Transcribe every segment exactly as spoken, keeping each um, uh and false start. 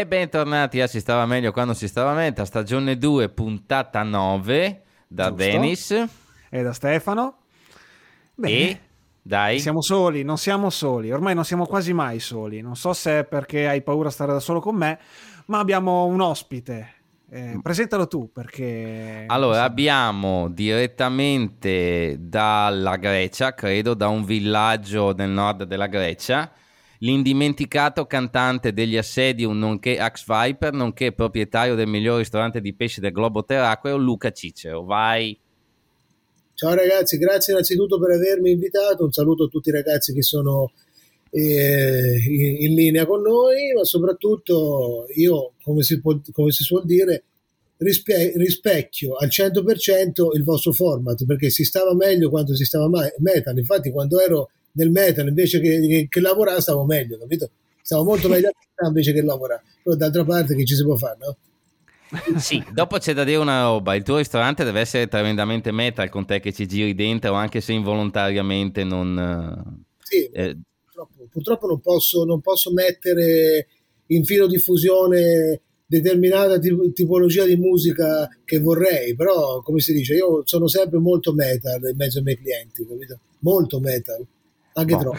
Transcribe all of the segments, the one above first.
E bentornati a Si Stava Meglio Quando Si Stava Menta, stagione due, puntata nove, da Giusto. Denis e da Stefano. Bene. E dai. Siamo soli, non siamo soli, ormai non siamo quasi mai soli, non so se è perché hai paura di stare da solo con me, ma abbiamo un ospite. Eh, presentalo tu, perché allora abbiamo direttamente dalla Grecia, credo da un villaggio del nord della Grecia, l'indimenticato cantante degli Assedium nonché Axe Viper, nonché proprietario del miglior ristorante di pesci del globo terracqueo, Luca Cicero. Vai. Ciao ragazzi, grazie innanzitutto per avermi invitato, un saluto a tutti i ragazzi che sono in linea con noi, ma soprattutto io, come si, può, come si suol dire, rispe- rispecchio al cento per cento il vostro format, perché si stava meglio quando si stava mai- metal. Infatti quando ero nel metal invece che, che, che lavorare stavo meglio, capito? Stavo molto meglio invece che lavorare, però d'altra parte che ci si può fare, no? Sì, dopo c'è da dire una roba, il tuo ristorante deve essere tremendamente metal con te che ci giri dentro, anche se involontariamente non... Sì, eh, purtroppo non posso, non posso mettere in filo diffusione determinata tip- tipologia di musica che vorrei, però come si dice, io sono sempre molto metal in mezzo ai miei clienti, capito? Molto metal, anche no. troppo.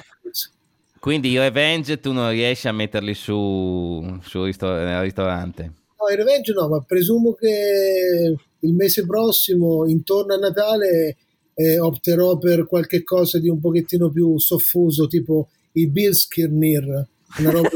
Quindi i Revenge tu non riesci a metterli su, su ristor- nel ristorante? No, i Revenge no, ma presumo che il mese prossimo, intorno a Natale, eh, opterò per qualche cosa di un pochettino più soffuso, tipo i Bilskirnir, una roba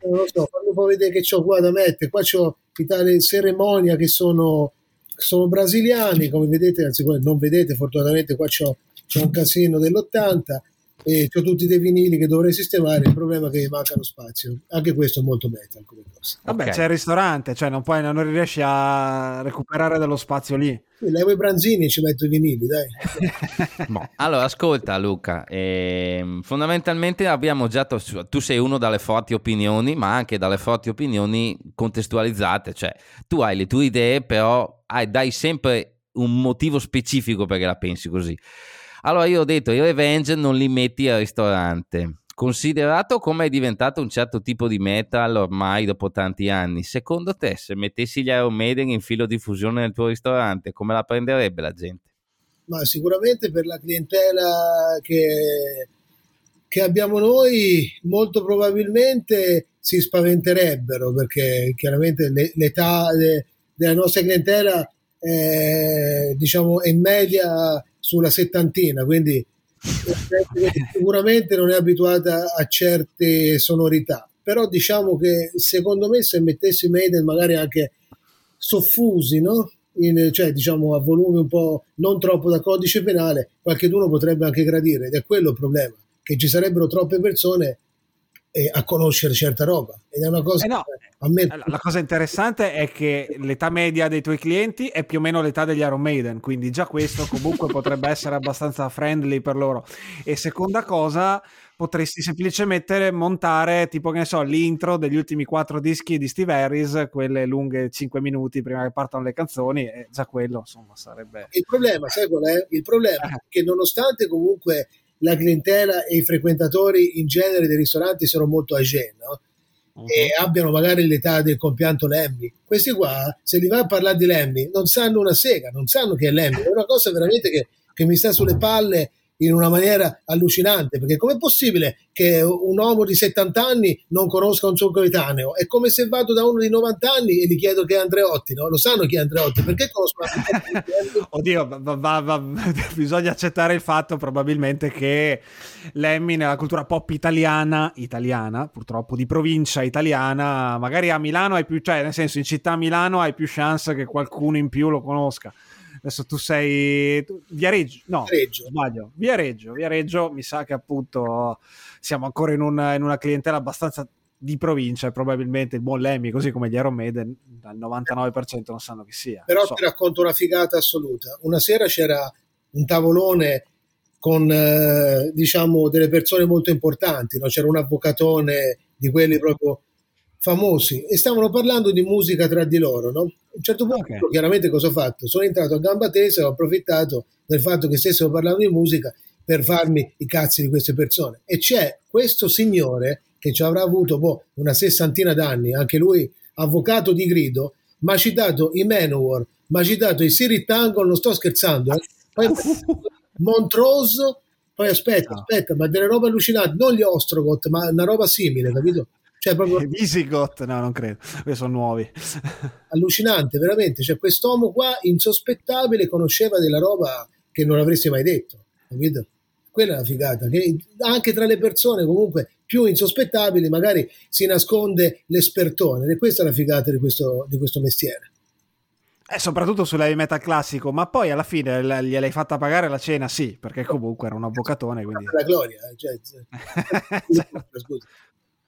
non lo so, fammi un po' vedere che c'ho qua da mettere. Qua c'ho i tale Ceremonia che sono, sono brasiliani, come vedete, anzi non vedete fortunatamente, qua c'ho, c'ho un casino dell'ottanta e c'ho tutti dei vinili che dovrei sistemare, il problema è che mi manca lo spazio, anche questo è molto metal come cosa. Vabbè, okay. C'è il ristorante, cioè non, puoi, non riesci a recuperare dello spazio lì. Levo i branzini e ci metto i vinili, dai. No. Allora, ascolta Luca, eh, fondamentalmente abbiamo già to- tu sei uno dalle forti opinioni, ma anche dalle forti opinioni contestualizzate, cioè tu hai le tue idee, però hai, dai sempre un motivo specifico perché la pensi così. Allora io ho detto, i Revenge non li metti al ristorante, considerato come è diventato un certo tipo di metal ormai dopo tanti anni, secondo te se mettessi gli Iron Maiden in filo diffusione nel tuo ristorante come la prenderebbe la gente? Ma sicuramente per la clientela che, che abbiamo noi molto probabilmente si spaventerebbero, perché chiaramente l'età della nostra clientela è, diciamo, è media sulla settantina, quindi sicuramente non è abituata a certe sonorità, però diciamo che secondo me se mettessi Maiden magari anche soffusi, no? In, cioè diciamo a volumi un po' non troppo da codice penale, qualcheduno potrebbe anche gradire, ed è quello il problema, che ci sarebbero troppe persone eh, a conoscere certa roba, ed è una cosa eh no. che a me... La cosa interessante è che l'età media dei tuoi clienti è più o meno l'età degli Iron Maiden, quindi già questo comunque potrebbe essere abbastanza friendly per loro. E seconda cosa, potresti semplicemente montare tipo, che ne so, l'intro degli ultimi quattro dischi di Steve Harris, quelle lunghe cinque minuti prima che partano le canzoni, e già quello insomma sarebbe... Il problema, sai qual è? Il problema è che nonostante comunque la clientela e i frequentatori in genere dei ristoranti sono molto agé, no? Uh-huh. E abbiano magari l'età del compianto Lemmy, questi qua se li va a parlare di Lemmy non sanno una sega, non sanno che è Lemmy, è una cosa veramente che, che mi sta sulle palle in una maniera allucinante, perché com'è possibile che un uomo di settanta anni non conosca un suo coetaneo? È come se vado da uno di novanta anni e gli chiedo chi è Andreotti, no? Lo sanno chi è Andreotti, perché conosco oddio, va, va, va, bisogna accettare il fatto probabilmente che Lemmy nella cultura pop italiana italiana, purtroppo di provincia italiana, magari a Milano hai più, cioè nel senso in città a Milano hai più chance che qualcuno in più lo conosca. Adesso tu sei tu, Viareggio, no, Viareggio. sbaglio, Viareggio, Viareggio, mi sa che appunto siamo ancora in una, in una clientela abbastanza di provincia, e probabilmente il buon Lemmy, così come gli Iron Maiden, dal novantanove per cento non sanno chi sia. Però so. Ti racconto una figata assoluta. Una sera c'era un tavolone con eh, diciamo delle persone molto importanti, no? C'era un avvocatone di quelli proprio famosi, e stavano parlando di musica tra di loro, no? A un certo punto okay. chiaramente cosa ho fatto? Sono entrato a gamba tesa e ho approfittato del fatto che stessero parlando di musica per farmi i cazzi di queste persone, e c'è questo signore che ci avrà avuto boh, una sessantina d'anni, anche lui avvocato di grido, mi ha citato i Manowar, mi ha citato i Siri Tango, non sto scherzando, eh? Poi Montrose, poi aspetta, aspetta, ma delle robe allucinanti, non gli Ostrogoth, ma una roba simile, capito? Cioè proprio Visigoth, no, non credo, questi sono nuovi. Allucinante, veramente, cioè quest'uomo qua insospettabile conosceva della roba che non avresti mai detto, capito? Quella è la figata, che anche tra le persone comunque più insospettabili magari si nasconde l'espertone, e questa è la figata di questo, di questo mestiere. Eh, soprattutto sull'heavy metal classico, ma poi alla fine la, gliel'hai fatta pagare la cena, sì, perché comunque era un avvocatone, quindi la gloria, cioè, certo. Scusa.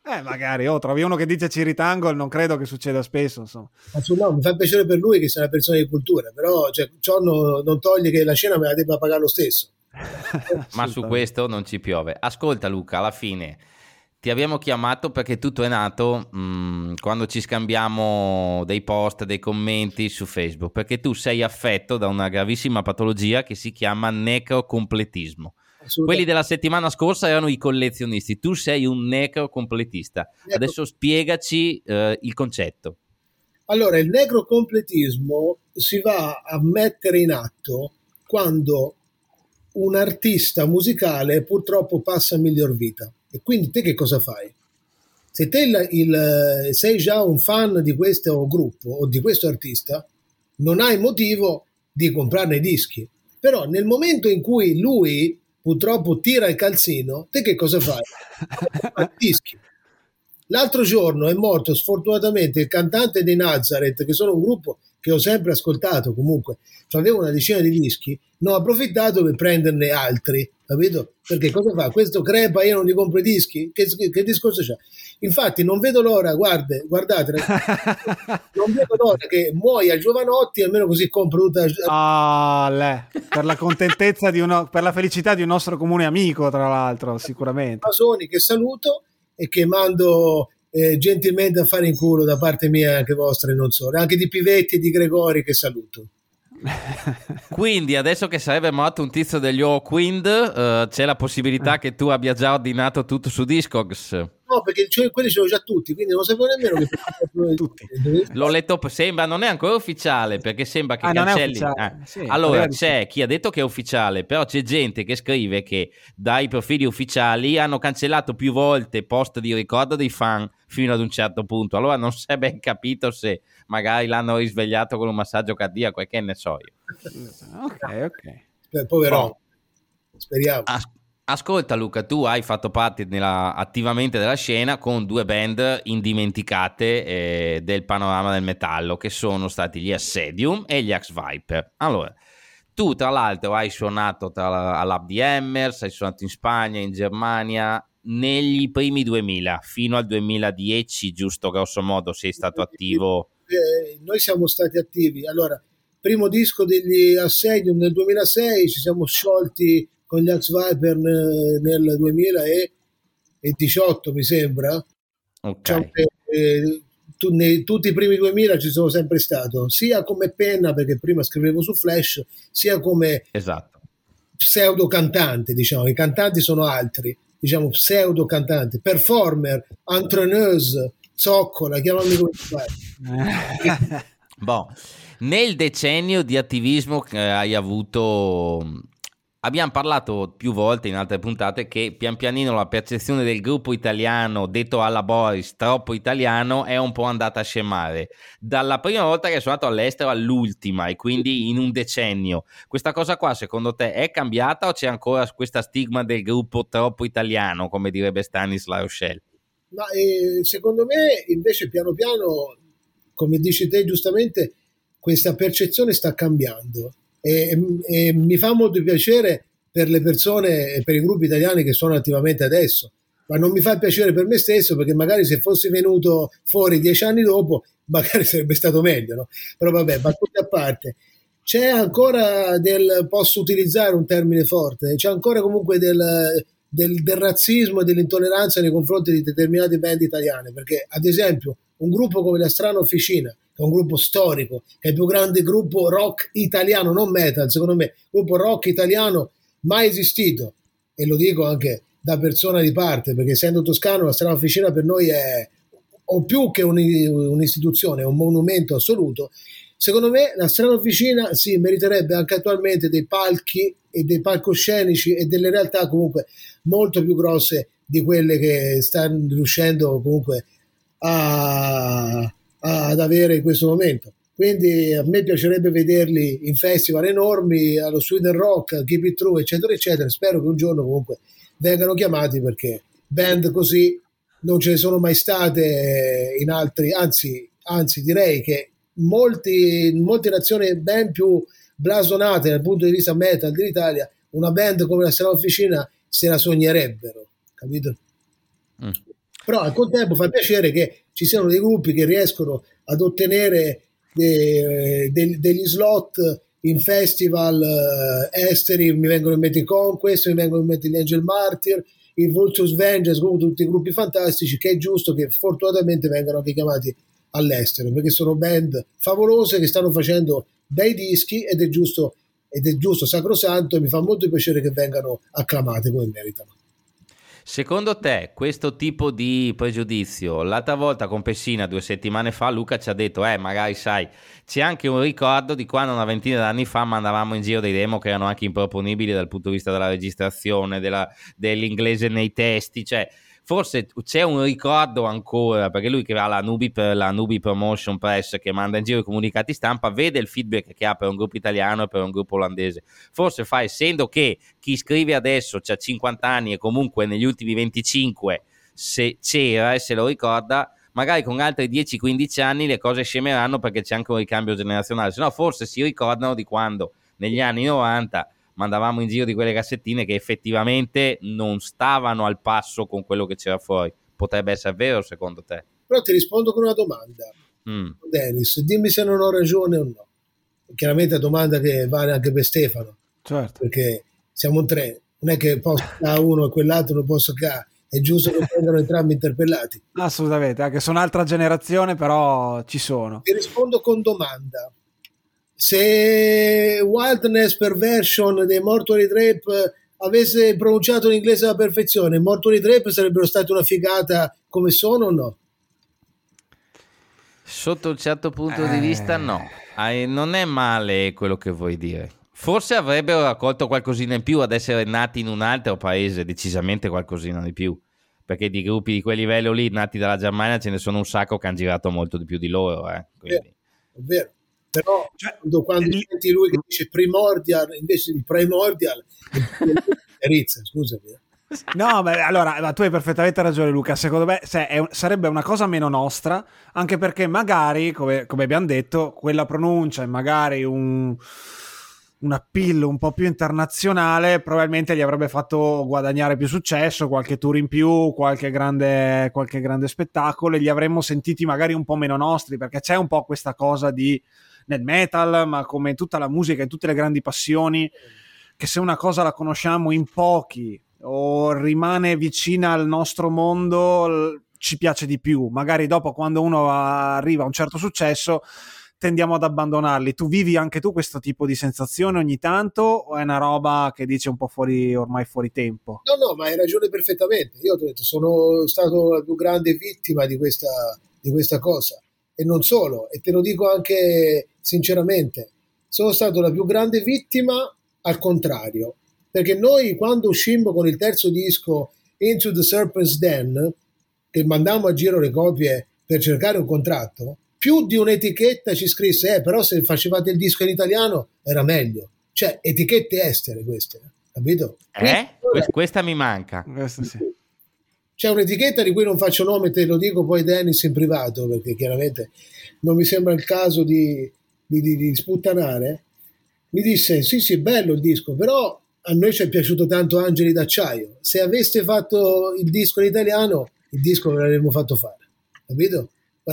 Eh, magari oh, trovi uno che dice Ciritangol, non credo che succeda spesso, insomma. No, mi fa piacere per lui che sia una persona di cultura, però cioè, ciò no, non toglie che la cena me la debba pagare lo stesso. Ma su questo non ci piove. Ascolta Luca, alla fine ti abbiamo chiamato perché tutto è nato mh, quando ci scambiamo dei post, dei commenti su Facebook, perché tu sei affetto da una gravissima patologia che si chiama necrocompletismo. Quelli della settimana scorsa erano i collezionisti, tu sei un necrocompletista. Adesso spiegaci eh, il concetto. Allora, il necrocompletismo si va a mettere in atto quando un artista musicale purtroppo passa a miglior vita. E quindi te che cosa fai? Se te il, il, sei già un fan di questo gruppo o di questo artista, non hai motivo di comprarne i dischi. Però nel momento in cui lui purtroppo tira il calzino, te che cosa fai? Dischi. L'altro giorno è morto sfortunatamente il cantante dei Nazareth, che sono un gruppo che ho sempre ascoltato, comunque avevo una decina di dischi, non ho approfittato per prenderne altri, capito? Perché cosa fa? Questo crepa, io non gli compro i dischi? Che, che discorso c'è? Infatti non vedo l'ora, guarda, guardate, non vedo l'ora che muoia giovanotti, almeno così compro tutta... Ah, le, per la contentezza di uno, per la felicità di un nostro comune amico, tra l'altro, sicuramente. Pasoni che saluto e che mando... Eh, gentilmente a fare in culo da parte mia, anche vostra, e non solo, anche di Pivetti e di Gregori, che saluto. Quindi adesso che sarebbe morto un tizio degli Hawkwind, eh, c'è la possibilità eh. che tu abbia già ordinato tutto su Discogs? No, perché cioè, quelli ce l'ho già tutti, quindi non sapevo nemmeno che tutti. L'ho letto, sembra non è ancora ufficiale, perché sembra che ah, cancelli ah. Sì, allora c'è chi ha detto che è ufficiale, però c'è gente che scrive che dai profili ufficiali hanno cancellato più volte post di ricordo dei fan fino ad un certo punto, allora non si è ben capito se magari l'hanno risvegliato con un massaggio cardiaco e che ne so io. Ok, ok, povero, speriamo. As- Ascolta Luca, tu hai fatto parte nella, attivamente della scena con due band indimenticate eh, del panorama del metallo, che sono stati gli Assedium e gli Axe Viper. Allora, tu tra l'altro hai suonato tra, all'Hub di Hammers, hai suonato in Spagna, in Germania, negli primi duemila, fino al duemiladieci, giusto, grosso modo, sei stato attivo? Eh, noi siamo stati attivi, allora, primo disco degli Assedium nel duemilasei, ci siamo sciolti con gli Axe Viper nel duemiladiciotto mi sembra, okay. Cioè, eh, tu, nei, tutti i primi duemila ci sono sempre stato, sia come penna, perché prima scrivevo su Flash, sia come esatto. pseudo cantante, diciamo, i cantanti sono altri, diciamo pseudo cantante, performer, entreneuse, zoccola, chiamami come fai. Bon. Nel decennio di attivismo che hai avuto... Abbiamo parlato più volte in altre puntate che pian pianino la percezione del gruppo italiano, detto alla Boris, troppo italiano, è un po' andata a scemare. Dalla prima volta che è suonato all'estero all'ultima, e quindi in un decennio. Questa cosa qua, secondo te, è cambiata o c'è ancora questa stigma del gruppo troppo italiano, come direbbe Stanis La Rochelle? Ma, eh, secondo me, invece, piano piano, come dici te giustamente, questa percezione sta cambiando. E, e mi fa molto piacere per le persone e per i gruppi italiani che sono attivamente adesso, ma non mi fa piacere per me stesso, perché magari se fossi venuto fuori dieci anni dopo magari sarebbe stato meglio, no? Però vabbè, battute a parte, c'è ancora del, posso utilizzare un termine forte, c'è ancora comunque del, del, del razzismo e dell'intolleranza nei confronti di determinate band italiane, perché ad esempio un gruppo come la Strana Officina, che è un gruppo storico, che è il più grande gruppo rock italiano, non metal secondo me, gruppo rock italiano mai esistito, e lo dico anche da persona di parte, perché essendo toscano la Strada Officina per noi è o più che un, un'istituzione, un monumento assoluto. Secondo me la Strada Officina sì, meriterebbe anche attualmente dei palchi e dei palcoscenici e delle realtà comunque molto più grosse di quelle che stanno riuscendo comunque a, a, ad avere in questo momento. Quindi a me piacerebbe vederli in festival enormi, allo Sweden Rock, al Keep It True, eccetera eccetera. Spero che un giorno comunque vengano chiamati, perché band così non ce ne sono mai state in altri, anzi, anzi direi che molti, molte nazioni ben più blasonate dal punto di vista metal dell'Italia, una band come la Strada Officina se la sognerebbero, capito? Mm. Però al contempo fa piacere che ci siano dei gruppi che riescono ad ottenere De, de, degli slot in festival eh, esteri. Mi vengono in mente i Conquest, mi vengono in mente gli Angel Martyr, i Vulture's Vengeance, comunque tutti i gruppi fantastici che è giusto che fortunatamente vengano anche chiamati all'estero, perché sono band favolose che stanno facendo bei dischi ed è giusto, ed è giusto, sacrosanto, e mi fa molto piacere che vengano acclamate come meritano. Secondo te questo tipo di pregiudizio, l'altra volta con Pessina due settimane fa Luca ci ha detto eh magari sai c'è anche un ricordo di quando una ventina d'anni fa mandavamo in giro dei demo che erano anche improponibili dal punto di vista della registrazione, della, dell'inglese nei testi, cioè forse c'è un ricordo ancora, perché lui che ha la Nubi, per la Nubi Promotion Press che manda in giro i comunicati stampa, vede il feedback che ha per un gruppo italiano e per un gruppo olandese. Forse fa, essendo che chi scrive adesso c'ha cinquanta anni e comunque negli ultimi venticinque se c'era e se lo ricorda, magari con altri dieci quindici anni le cose scemeranno perché c'è anche un ricambio generazionale, se no forse si ricordano di quando negli anni novanta mandavamo in giro di quelle cassettine che effettivamente non stavano al passo con quello che c'era fuori. Potrebbe essere vero secondo te? Però ti rispondo con una domanda, mm. Dennis, dimmi se non ho ragione o no. Chiaramente è una domanda che vale anche per Stefano, certo, perché siamo in tre, non è che posso a uno e quell'altro non posso a, è giusto che vengano entrambi interpellati. Assolutamente, anche sono un'altra generazione, però ci sono. Ti rispondo con domanda. Se Wilderness Perversion dei Mortuary Drape avesse pronunciato l'inglese alla perfezione, Mortuary Drape sarebbero stati una figata come sono o no? Sotto un certo punto eh... di vista no, non è male quello che vuoi dire. Forse avrebbero raccolto qualcosina in più ad essere nati in un altro paese, decisamente qualcosina di più, perché di gruppi di quel livello lì nati dalla Germania ce ne sono un sacco che hanno girato molto di più di loro, eh. Quindi... è vero. Però cioè, quando, quando eh, senti lui che dice primordial invece di primordial rizza, scusami. No, beh, allora ma tu hai perfettamente ragione Luca, secondo me se è, sarebbe una cosa meno nostra, anche perché magari come, come abbiamo detto quella pronuncia e magari un, un appello un po' più internazionale probabilmente gli avrebbe fatto guadagnare più successo, qualche tour in più, qualche grande, qualche grande spettacolo, e li avremmo sentiti magari un po' meno nostri, perché c'è un po' questa cosa di nel metal, ma come in tutta la musica, in tutte le grandi passioni, che se una cosa la conosciamo in pochi o rimane vicina al nostro mondo ci piace di più, magari dopo quando uno arriva a un certo successo tendiamo ad abbandonarli. Tu vivi anche tu questo tipo di sensazione ogni tanto o è una roba che dice un po' fuori, ormai fuori tempo? No, no, ma hai ragione perfettamente, io ti ho detto sono stato la più grande vittima di questa, di questa cosa, e non solo, e te lo dico anche sinceramente, sono stato la più grande vittima al contrario, perché noi quando uscimmo con il terzo disco Into the Serpent's Den, che mandammo a giro le copie per cercare un contratto, più di un'etichetta ci scrisse eh però se facevate il disco in italiano era meglio, cioè etichette estere queste, capito? Eh? Questa, questa mi manca, questa sì. C'è un'etichetta di cui non faccio nome, te lo dico poi Dennis in privato, perché chiaramente non mi sembra il caso di, di, di, di sputtanare, mi disse sì sì bello il disco, però a noi ci è piaciuto tanto Angeli d'Acciaio, se aveste fatto il disco in italiano il disco non l'avremmo fatto fare, capito?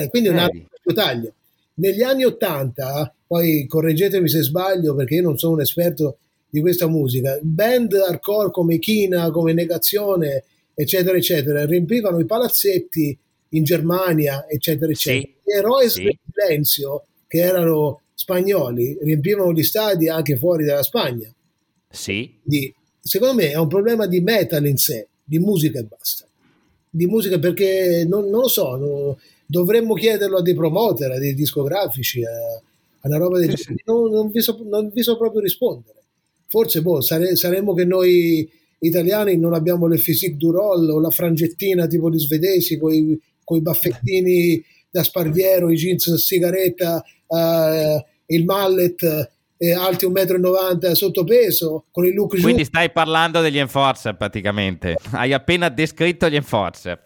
Quindi è un altro taglio. Negli anni ottanta, poi correggetemi se sbaglio perché io non sono un esperto di questa musica, band hardcore come China, come Negazione eccetera eccetera riempivano i palazzetti in Germania eccetera eccetera, sì. Gli Eroes sì. Del Silenzio, che erano spagnoli, riempivano gli stadi anche fuori dalla Spagna, sì. Quindi, secondo me è un problema di metal in sé, di musica e basta. Di musica, perché non, non lo so, non, dovremmo chiederlo a dei promoter, a dei discografici, a, a una roba del genere. Non, non, vi so, non vi so proprio rispondere. Forse boh, sare, saremmo che noi italiani non abbiamo le physique du roll o la frangettina tipo gli svedesi coi, coi baffettini da sparviero, i jeans a sigaretta, eh, il mallet, eh, alti un metro e novanta sottopeso, con il look. Quindi giù. Stai parlando degli Enforcer praticamente, hai appena descritto gli Enforcer.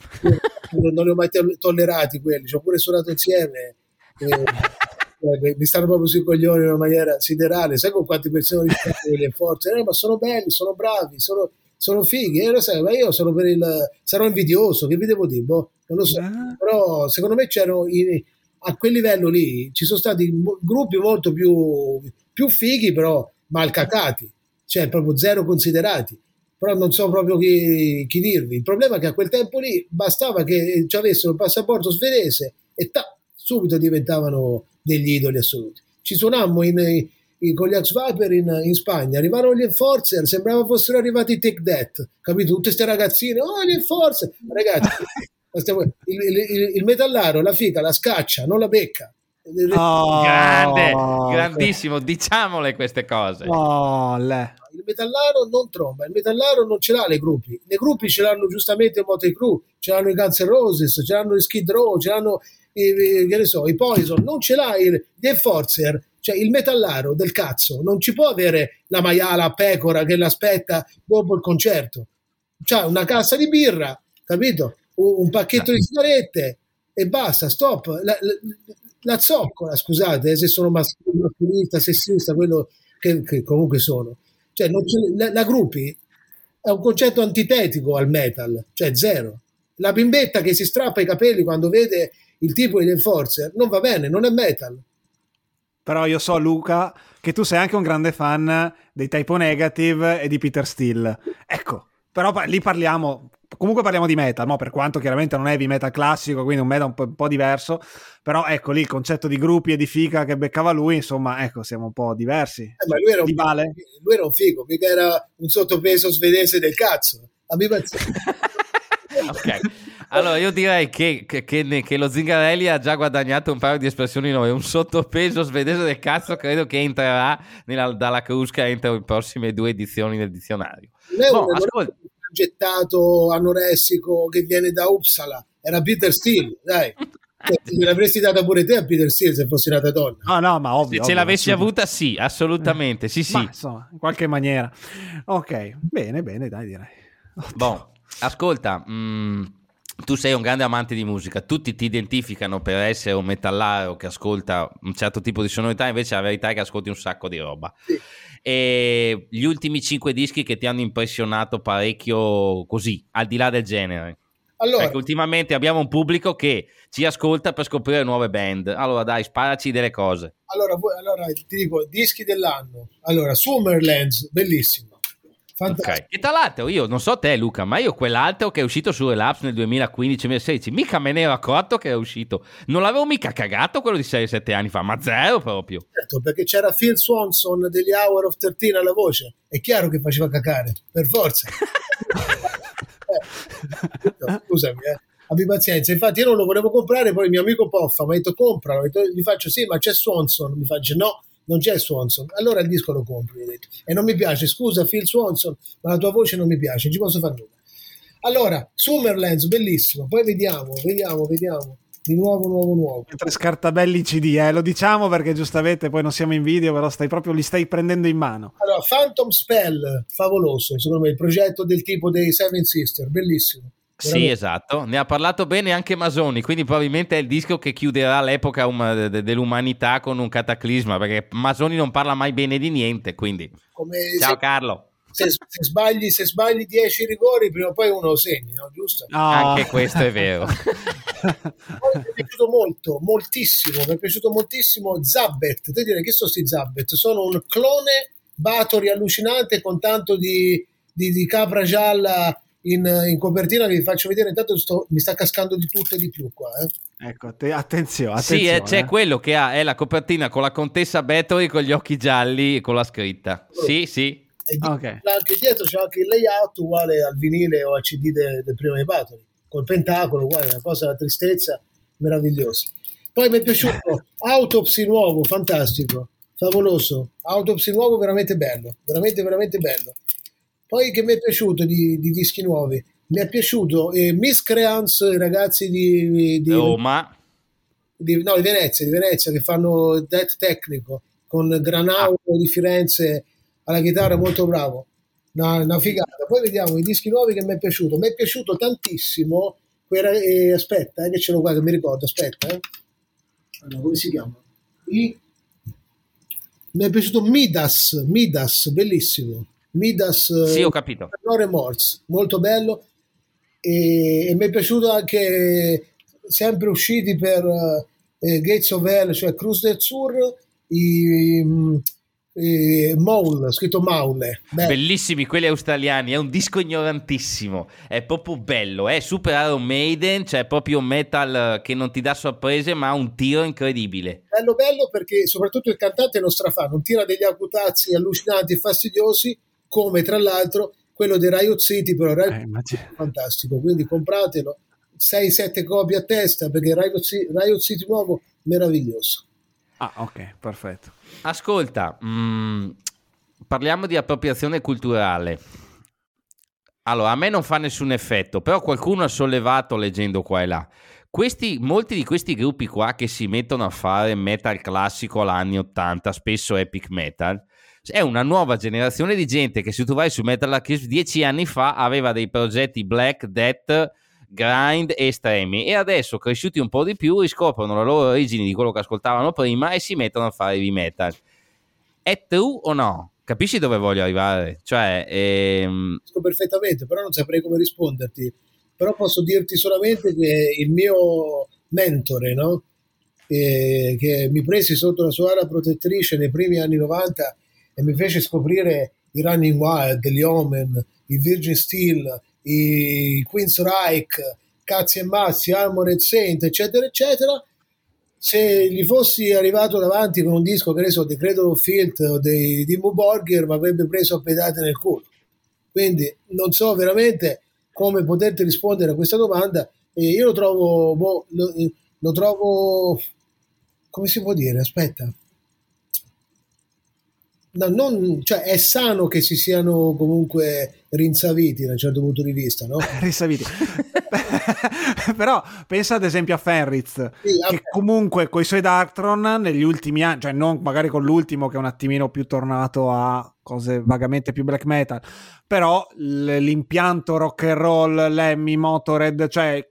Non li ho mai tollerati quelli, ci ho pure suonato insieme, eh, mi stanno proprio sui coglioni in una maniera siderale. Sai con quante persone gli Enforcer? Eh, ma sono belli, sono bravi, sono... sono fighi, eh, lo sai, ma io sono per il, sarò invidioso, che vi devo dire? Boh, non lo so, ah. Però secondo me c'erano i, a quel livello lì ci sono stati gruppi molto più, più fighi, però malcacati, cioè proprio zero considerati, però non so proprio chi, chi dirvi. Il problema è che a quel tempo lì bastava che ci avessero il passaporto svedese e ta, subito diventavano degli idoli assoluti. Ci suonammo in... con gli Axe Viper in, in Spagna, arrivarono gli Enforcer, sembrava fossero arrivati i Take That, capito? Tutte queste ragazzine, oh gli Enforcer, ragazzi, il, il, il metallaro la fica, la scaccia, non la becca. Oh, grande, grandissimo, diciamole queste cose. Oh, il metallaro non tromba, il metallaro non ce l'ha nei gruppi, nei gruppi ce l'hanno giustamente il Motley Crue, ce l'hanno i Guns N' Roses, ce l'hanno i Skid Row, ce l'hanno i, che ne so, i Poison, non ce l'ha il, gli Enforcer. Cioè il metallaro del cazzo non ci può avere la maiala a pecora che l'aspetta dopo il concerto. C'ha una cassa di birra, capito? Un pacchetto di sigarette e basta, stop. La, la, la zoccola, scusate, se sono maschilista, sessista, quello che, che comunque sono. Cioè non la, la gruppi è un concetto antitetico al metal, cioè zero. La bimbetta che si strappa i capelli quando vede il tipo di Enforcer non va bene, non è metal. Però io so, Luca, che tu sei anche un grande fan dei Typo Negative e di Peter Steele. Ecco, però lì parliamo, comunque parliamo di metal, no? Per quanto chiaramente non è heavy metal classico, quindi un metal un po', un po' diverso, però ecco lì il concetto di gruppi e di fica che beccava lui, insomma, ecco, siamo un po' diversi. Eh, ma lui era un, vale? Lui era un figo, mica era un sottopeso svedese del cazzo. A me ok. Allora io direi che, che, che, che lo Zingarelli ha già guadagnato un paio di espressioni nuove. Un sottopeso svedese del cazzo credo che entrerà nella, dalla Crusca entro le prossime due edizioni del dizionario. Lei no, è un gettato anoressico che viene da Uppsala, era Peter Steele, dai. Me l'avresti data pure te a Peter Steele se fossi nata donna? No, no, ma ovvio. Se ovvio, ce l'avessi ovvio. Avuta, sì, assolutamente, eh. Sì, sì. Ma, insomma, in qualche maniera. Ok, bene, bene, dai, direi. Bon, ascolta, mh, tu sei un grande amante di musica, tutti ti identificano per essere un metallaro che ascolta un certo tipo di sonorità, invece la verità è che ascolti un sacco di roba. Sì. E gli ultimi cinque dischi che ti hanno impressionato parecchio così, al di là del genere? Allora, perché ultimamente abbiamo un pubblico che ci ascolta per scoprire nuove band. Allora dai, sparaci delle cose. Allora, allora ti dico, dischi dell'anno. Allora, Summerlands, bellissimo. Okay. E tra l'altro io non so te Luca, ma io quell'altro che è uscito su Relapse nel duemilaquindici duemilasedici mica me ne ero accorto che era uscito, non l'avevo mica cagato quello di sei sette anni fa, ma zero proprio. Certo, perché c'era Phil Swanson degli Hour of tredici alla voce, è chiaro che faceva cacare per forza. eh, no, scusami, eh. abbi pazienza. Infatti io non lo volevo comprare, poi il mio amico Poffa mi ha detto compralo, gli faccio sì ma c'è Swanson, mi faccio no non c'è Swanson, allora il disco lo compri, ho detto. E non mi piace, scusa Phil Swanson ma la tua voce non mi piace, non ci posso fare nulla. Allora, Summerlands bellissimo, poi vediamo, vediamo, vediamo di nuovo, nuovo, nuovo mentre scartabelli C D, eh, lo diciamo perché giustamente poi non siamo in video, però stai proprio li stai prendendo in mano. Allora, Phantom Spell, favoloso, secondo me il progetto del tipo dei Seven Sisters, bellissimo. Veramente. Sì, esatto, ne ha parlato bene anche Masoni, quindi probabilmente è il disco che chiuderà l'epoca um- de- dell'umanità con un cataclisma, perché Masoni non parla mai bene di niente, quindi come ciao se, Carlo se, se sbagli se sbagli dieci rigori prima o poi uno lo segni, no? Giusto? Oh. Anche questo è vero. Poi mi è piaciuto molto, moltissimo, mi è piaciuto moltissimo Zabbet. Te direi che sono sti Zabbet? Sono un clone Bathory allucinante con tanto di, di, di capra gialla In, in copertina. Vi faccio vedere, intanto sto, mi sta cascando di tutto e di più qua, eh. Ecco, te, attenzione, attenzione. Sì, eh, c'è eh. quello che ha, è la copertina con la contessa Bathory con gli occhi gialli e con la scritta. Oh. Sì, sì. e okay. anche dietro c'è anche il layout uguale al vinile o al C D de, del primo dei Batoli, col pentacolo uguale, una cosa, una tristezza meravigliosa. Poi mi è piaciuto Autopsy nuovo, fantastico, favoloso, Autopsy nuovo veramente bello, veramente veramente bello. Poi che mi è piaciuto di, di dischi nuovi, mi è piaciuto eh, Miscreants, i ragazzi di, di Roma, di, no di Venezia, di Venezia che fanno Death Tecnico con Granau ah. di Firenze alla chitarra, molto bravo, una, una figata. Poi vediamo i dischi nuovi che mi è piaciuto, mi è piaciuto tantissimo quella, eh, aspetta eh, che ce l'ho qua che mi ricordo, aspetta eh. allora, come si chiama? I... mi è piaciuto Midas, Midas bellissimo, Midas, sì, ho capito. No Remorse, molto bello, e, e mi è piaciuto anche sempre usciti per eh, Gates of Hell, cioè Cruise del Sur, i, i, Maul, scritto Maule, bello. Bellissimi quelli australiani, è un disco ignorantissimo, è proprio bello, è super Iron Maiden, cioè proprio metal che non ti dà sorprese ma ha un tiro incredibile. Bello bello perché soprattutto il cantante lo strafà, non tira degli acutazzi allucinanti e fastidiosi, come tra l'altro quello di Riot City, però Riot eh, City è fantastico, quindi compratelo, sei sette copie a testa perché Riot City, Riot City nuovo meraviglioso. Ah ok, perfetto. Ascolta, mh, parliamo di appropriazione culturale. Allora, a me non fa nessun effetto, però qualcuno ha sollevato leggendo qua e là. Questi, molti di questi gruppi qua che si mettono a fare metal classico all'anni ottanta, spesso epic metal, è una nuova generazione di gente che, se tu vai su Metal Archives dieci anni fa, aveva dei progetti black, death, grind e estremi, e adesso, cresciuti un po' di più, riscoprono le loro origini di quello che ascoltavano prima e si mettono a fare heavy metal. È true o no? Capisci dove voglio arrivare? Cioè, ehm... perfettamente, però non saprei come risponderti, però posso dirti solamente che il mio mentore, no? eh, che mi presi sotto la sua ala protettrice nei primi anni novanta e mi fece scoprire i Running Wild, gli Omen, i Virgin Steel, i Queen's Reich, cazzi e mazzi, Armored Saint, eccetera eccetera, se gli fossi arrivato davanti con un disco che ne so di Cradle of Filth o dei Dimmu Borgir, mi avrebbe preso a pedate nel culo. Quindi non so veramente come poterti rispondere a questa domanda, e io lo trovo boh, lo, lo trovo come si può dire, aspetta No, non, cioè è sano che si siano comunque rinsaviti da un certo punto di vista, no? rinsaviti Però pensa ad esempio a Fenriz, sì, che comunque con i suoi Darktron negli ultimi anni, cioè non magari con l'ultimo che è un attimino più tornato a cose vagamente più black metal, però l'impianto rock and roll, Lemmy, Motorhead, cioè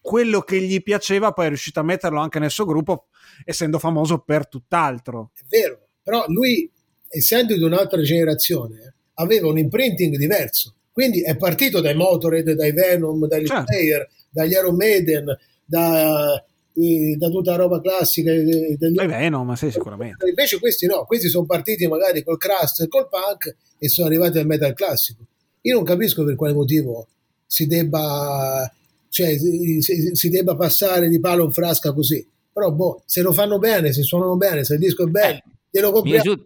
quello che gli piaceva poi è riuscito a metterlo anche nel suo gruppo, essendo famoso per tutt'altro. È vero, però lui, essendo di un'altra generazione, aveva un imprinting diverso, quindi è partito dai Motorhead, dai Venom, dagli certo. Slayer, dagli Iron Maiden, da, eh, da tutta la roba classica dai Venom, sì, sicuramente. Invece questi no, questi sono partiti magari col crust e col punk e sono arrivati al metal classico. Io non capisco per quale motivo si debba cioè si, si debba passare di palo in frasca così, però boh, se lo fanno bene, se suonano bene, se il disco è bello, glielo compriamo.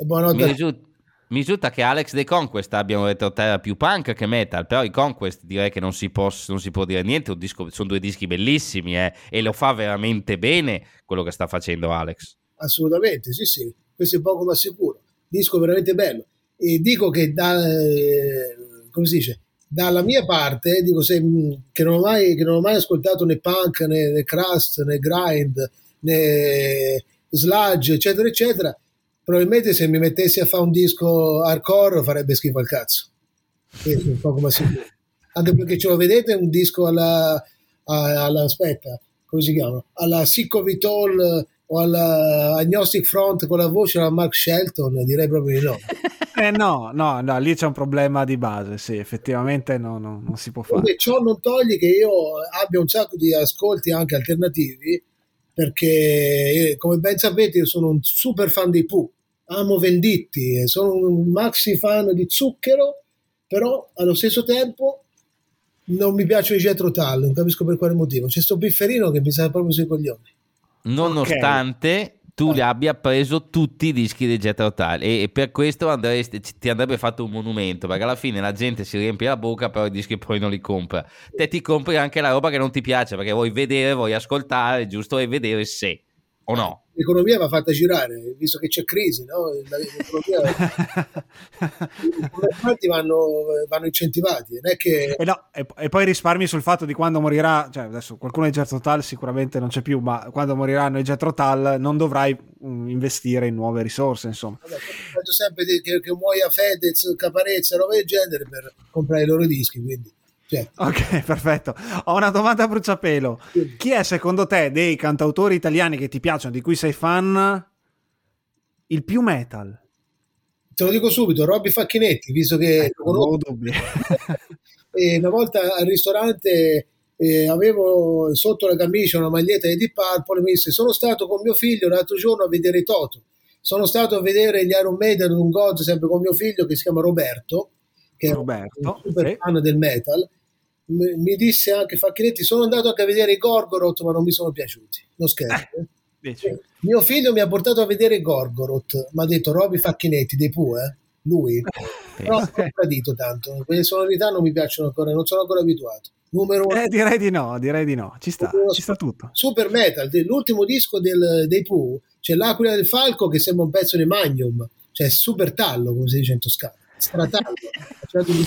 Mi risulta, mi risulta che Alex dei Conquest abbia un retroterra più punk che metal, però i Conquest direi che non si può, non si può dire niente, un disco, sono due dischi bellissimi eh, e lo fa veramente bene quello che sta facendo Alex. Assolutamente, sì sì, questo è poco ma sicuro, disco veramente bello, e dico che da, eh, come si dice, dalla mia parte dico se, che, non ho mai, che non ho mai ascoltato né punk né, né crust né grind né sludge eccetera eccetera. Probabilmente se mi mettessi a fare un disco hardcore farebbe schifo al cazzo. Questo è un po' come si può. Anche perché ce lo vedete un disco alla, alla aspetta, come si chiama? Alla Sicko Vitol o alla Agnostic Front con la voce alla Mark Shelton, direi proprio di no. Eh no, no, no, lì c'è un problema di base, sì, effettivamente no, no, non si può fare. Quindi ciò non toglie che io abbia un sacco di ascolti anche alternativi, perché come ben sapete io sono un super fan dei Pooh. Amo Venditti, sono un maxi fan di Zucchero, però allo stesso tempo non mi piacciono i Jethro Tull, non capisco per quale motivo. C'è sto Pifferino che mi sa proprio sui coglioni. Nonostante okay. tu li abbia preso tutti i dischi di Jet Rotal, e, e per questo andresti, ti andrebbe fatto un monumento, perché alla fine la gente si riempie la bocca, però i dischi poi non li compra. Te ti compri anche la roba che non ti piace perché vuoi vedere, vuoi ascoltare, giusto? E vedere se o no. L'economia va fatta girare, visto che c'è crisi, no? L'economia i vanno, vanno incentivati, non è che... e, no, e, e poi risparmi sul fatto di quando morirà, cioè adesso qualcuno di Jet Rotal sicuramente non c'è più, ma quando moriranno i Jet Rotal non dovrai mh, investire in nuove risorse, insomma. Vabbè, penso sempre che, che muoia Fedez, Caparezza, roba del genere per comprare i loro dischi, quindi... Certo. Ok, perfetto. Ho una domanda a bruciapelo. Chi è secondo te dei cantautori italiani che ti piacciono, di cui sei fan, il più metal? Te lo dico subito, Robby Facchinetti, visto che eh, non ho dubbi. E una volta al ristorante eh, avevo sotto la camicia una maglietta di Deep Purple e mi disse: sono stato con mio figlio l'altro giorno a vedere i Toto, sono stato a vedere gli Iron Maiden, un God, sempre con mio figlio che si chiama Roberto, che è un super sì. fan del metal. Mi disse anche Facchinetti: sono andato anche a vedere i Gorgoroth, ma non mi sono piaciuti. Non scherzo. Eh, eh, mio figlio mi ha portato a vedere i Gorgoroth, mi ha detto Robby Facchinetti dei Pooh, eh? Lui. Eh, Però eh. ho tradito tanto, quelle sonorità non mi piacciono ancora, non sono ancora abituato. Numero uno. Eh, direi di no, direi di no. Ci sta, ci sta tutto. Super metal, l'ultimo disco del, dei Pooh, c'è l'Aquila del Falco che sembra un pezzo di Magnum, cioè super tallo, come si dice in Toscana. Stratallo, stratallo.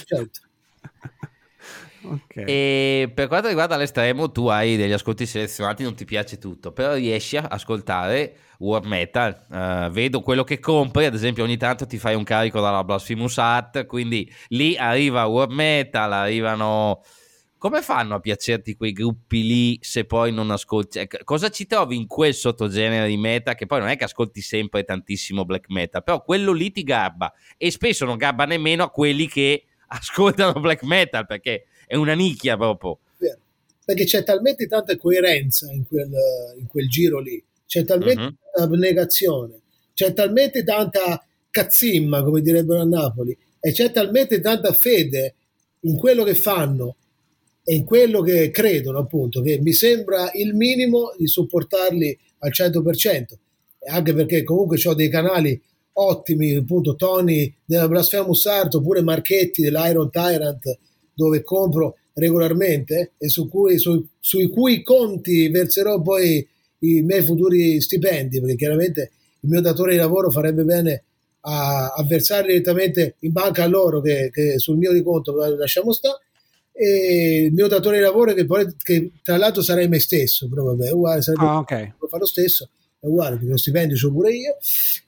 Okay. E per quanto riguarda l'estremo, tu hai degli ascolti selezionati, non ti piace tutto, però riesci a ascoltare war metal, uh, vedo quello che compri, ad esempio ogni tanto ti fai un carico dalla Blasphemous Art, quindi lì arriva war metal, arrivano... Come fanno a piacerti quei gruppi lì se poi non ascolti? Cioè, cosa ci trovi in quel sottogenere di metal, che poi non è che ascolti sempre tantissimo black metal, però quello lì ti gabba, e spesso non gabba nemmeno a quelli che ascoltano black metal, perché è una nicchia proprio. Perché c'è talmente tanta coerenza in quel, in quel giro lì, c'è talmente mm-hmm. tanta abnegazione, c'è talmente tanta cazzimma, come direbbero a Napoli, e c'è talmente tanta fede in quello che fanno e in quello che credono, appunto, che mi sembra il minimo di supportarli al cento per cento, anche perché comunque ho dei canali ottimi, appunto Tony della Blasphemous Art oppure Marchetti dell'Iron Tyrant, dove compro regolarmente e su cui, su, sui cui conti verserò poi i miei futuri stipendi, perché chiaramente il mio datore di lavoro farebbe bene a, a versarli direttamente in banca a loro, che, che sul mio di conto lasciamo stare. E il mio datore di lavoro che, poi, che tra l'altro sarei me stesso, però vabbè, è uguale, sarebbe ah, okay. Fa lo stesso, è uguale, perché lo stipendio c'ho pure io,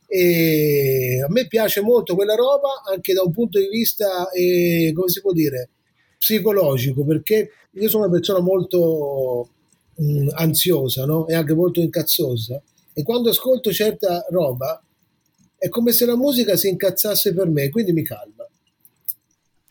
e a me piace molto quella roba anche da un punto di vista eh, come si può dire, psicologico, perché io sono una persona molto mh, ansiosa, no? E anche molto incazzosa, e quando ascolto certa roba è come se la musica si incazzasse per me, quindi mi calma.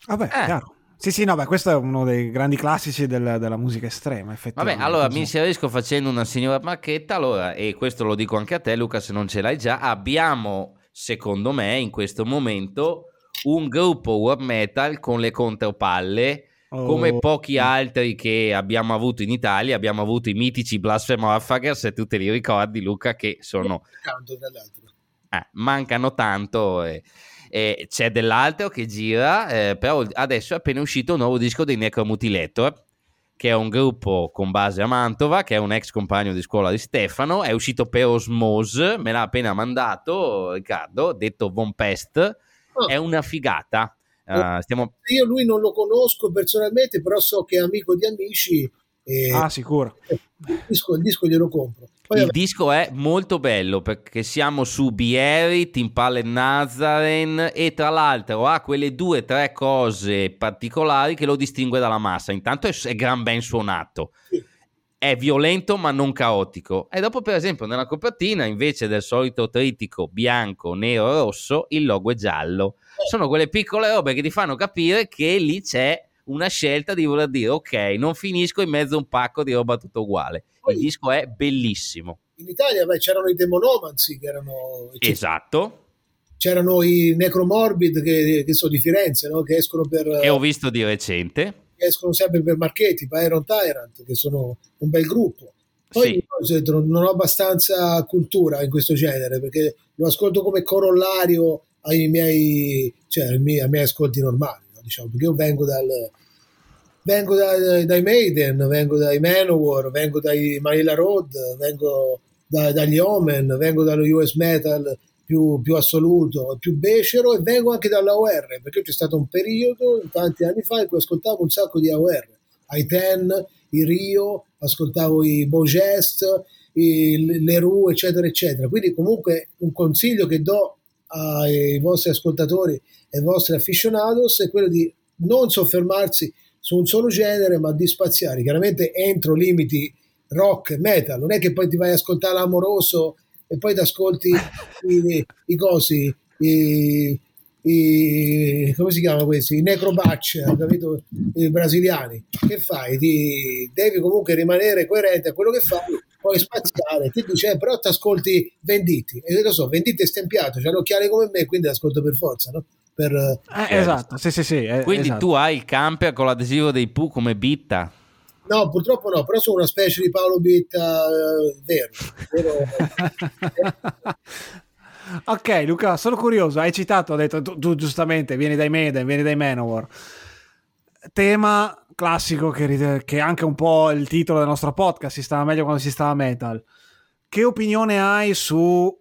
Vabbè, ah, eh. chiaro. Sì, sì, no, beh, questo è uno dei grandi classici del, della musica estrema, effettivamente. Vabbè, allora mi inserisco facendo una signora marchetta, allora, e questo lo dico anche a te, Luca, se non ce l'hai già, abbiamo, secondo me, in questo momento, un gruppo war metal con le contropalle, oh. come pochi altri che abbiamo avuto in Italia. Abbiamo avuto i mitici Blasphemous Art, se tu te li ricordi, Luca, che sono... Tanto dall'altro. Eh, mancano tanto... Eh. Eh, c'è dell'altro che gira, eh, però adesso è appena uscito un nuovo disco dei Necromutilator, che è un gruppo con base a Mantova, che è un ex compagno di scuola di Stefano, è uscito per Osmose, me l'ha appena mandato Riccardo, detto Von Pest, oh. è una figata. Oh. Uh, stiamo... Io lui non lo conosco personalmente, però so che è amico di amici. E... Ah, sicuro. Il disco, il disco glielo compro. Il disco è molto bello perché siamo su Bierit, Impale Nazaren, e tra l'altro ha quelle due o tre cose particolari che lo distingue dalla massa. Intanto è, è gran ben suonato, è violento ma non caotico, e dopo per esempio nella copertina invece del solito trittico bianco, nero e rosso il logo è giallo. Sono quelle piccole robe che ti fanno capire che lì c'è una scelta di voler dire ok, non finisco in mezzo a un pacco di roba tutto uguale. Poi, il disco è bellissimo. In Italia beh, c'erano i Demonomancy che erano esatto, c'erano i Necromorbid che, che sono di Firenze, no? Che escono per e ho visto di recente, che escono sempre per Marchetti, Iron Tyrant, che sono un bel gruppo. Poi sì. non ho abbastanza cultura in questo genere, perché lo ascolto come corollario ai miei, cioè ai miei, ai miei ascolti normali, no? Diciamo, perché io vengo dal vengo dai, dai Maiden, vengo dai Manowar, vengo dai Manila Road, vengo da, dagli Omen, vengo dallo U S metal più, più assoluto, più becero, e vengo anche dall'A O R, perché c'è stato un periodo tanti anni fa in cui ascoltavo un sacco di A O R, i ten, i Rio, ascoltavo i Bogest, i Leroux, eccetera eccetera. Quindi comunque un consiglio che do ai vostri ascoltatori e ai vostri aficionados è quello di non soffermarsi su un solo genere, ma di spaziare, chiaramente entro limiti rock, metal. Non è che poi ti vai ad ascoltare l'Amoroso e poi ti ascolti i, i cosi, i, i, come si chiamano questi? I necrobaccia, capito? I brasiliani. Che fai? Ti, devi comunque rimanere coerente a quello che fai, puoi spaziare. Ti dice, eh, però ti ascolti Venditti. E lo so, Venditti è stempiato, c'ha l'occhiale come me, quindi l'ascolto per forza, no? Per, ah, eh, esatto, sì, sì, sì, eh, quindi esatto. Tu hai il camper con l'adesivo dei Pooh come Bitta? No, purtroppo no, però sono una specie di Paolo Bitta, eh, vero, vero. Ok, Luca, sono curioso, hai citato, hai detto tu, tu giustamente vieni dai Maiden, vieni dai Manowar, tema classico che è anche un po' il titolo del nostro podcast, si stava meglio quando si stava metal. Che opinione hai su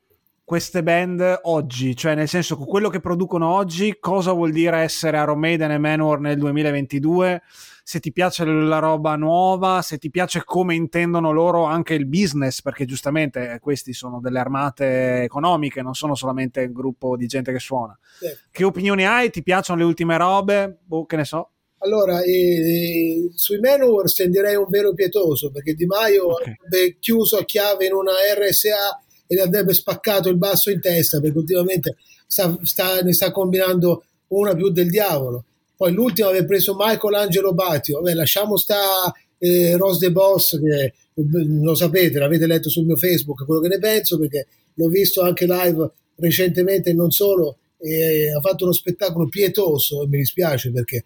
queste band oggi, cioè nel senso con quello che producono oggi, cosa vuol dire essere Iron Maiden e Manowar nel duemilaventidue, se ti piace la roba nuova, se ti piace come intendono loro anche il business, perché giustamente questi sono delle armate economiche, non sono solamente il gruppo di gente che suona. Sì. Che opinioni hai? Ti piacciono le ultime robe? Boh, che ne so. Allora, eh, sui Manowar sentirei un vero pietoso, perché Di Maio okay. avrebbe chiuso a chiave in una R S A e le avrebbe spaccato il basso in testa, perché ultimamente sta, sta, ne sta combinando una più del diavolo. Poi l'ultimo aveva preso Michelangelo Batio. Vabbè, lasciamo sta eh, Ross the Boss, che lo sapete, l'avete letto sul mio Facebook, quello che ne penso, perché l'ho visto anche live recentemente e non solo, e ha fatto uno spettacolo pietoso, e mi dispiace perché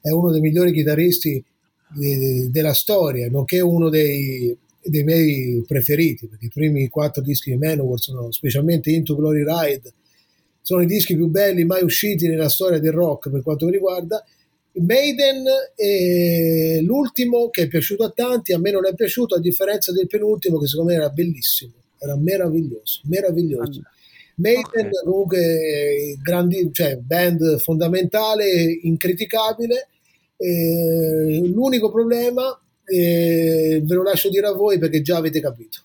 è uno dei migliori chitarristi eh, della storia, nonché uno dei... dei miei preferiti, perché i primi quattro dischi di Manowar sono, specialmente Into Glory Ride, sono i dischi più belli mai usciti nella storia del rock per quanto mi riguarda. Maiden è l'ultimo che è piaciuto a tanti, a me non è piaciuto, a differenza del penultimo che secondo me era bellissimo, era meraviglioso, meraviglioso. Maiden okay. comunque grandi, cioè band fondamentale, incriticabile, eh, l'unico problema e ve lo lascio dire a voi perché già avete capito.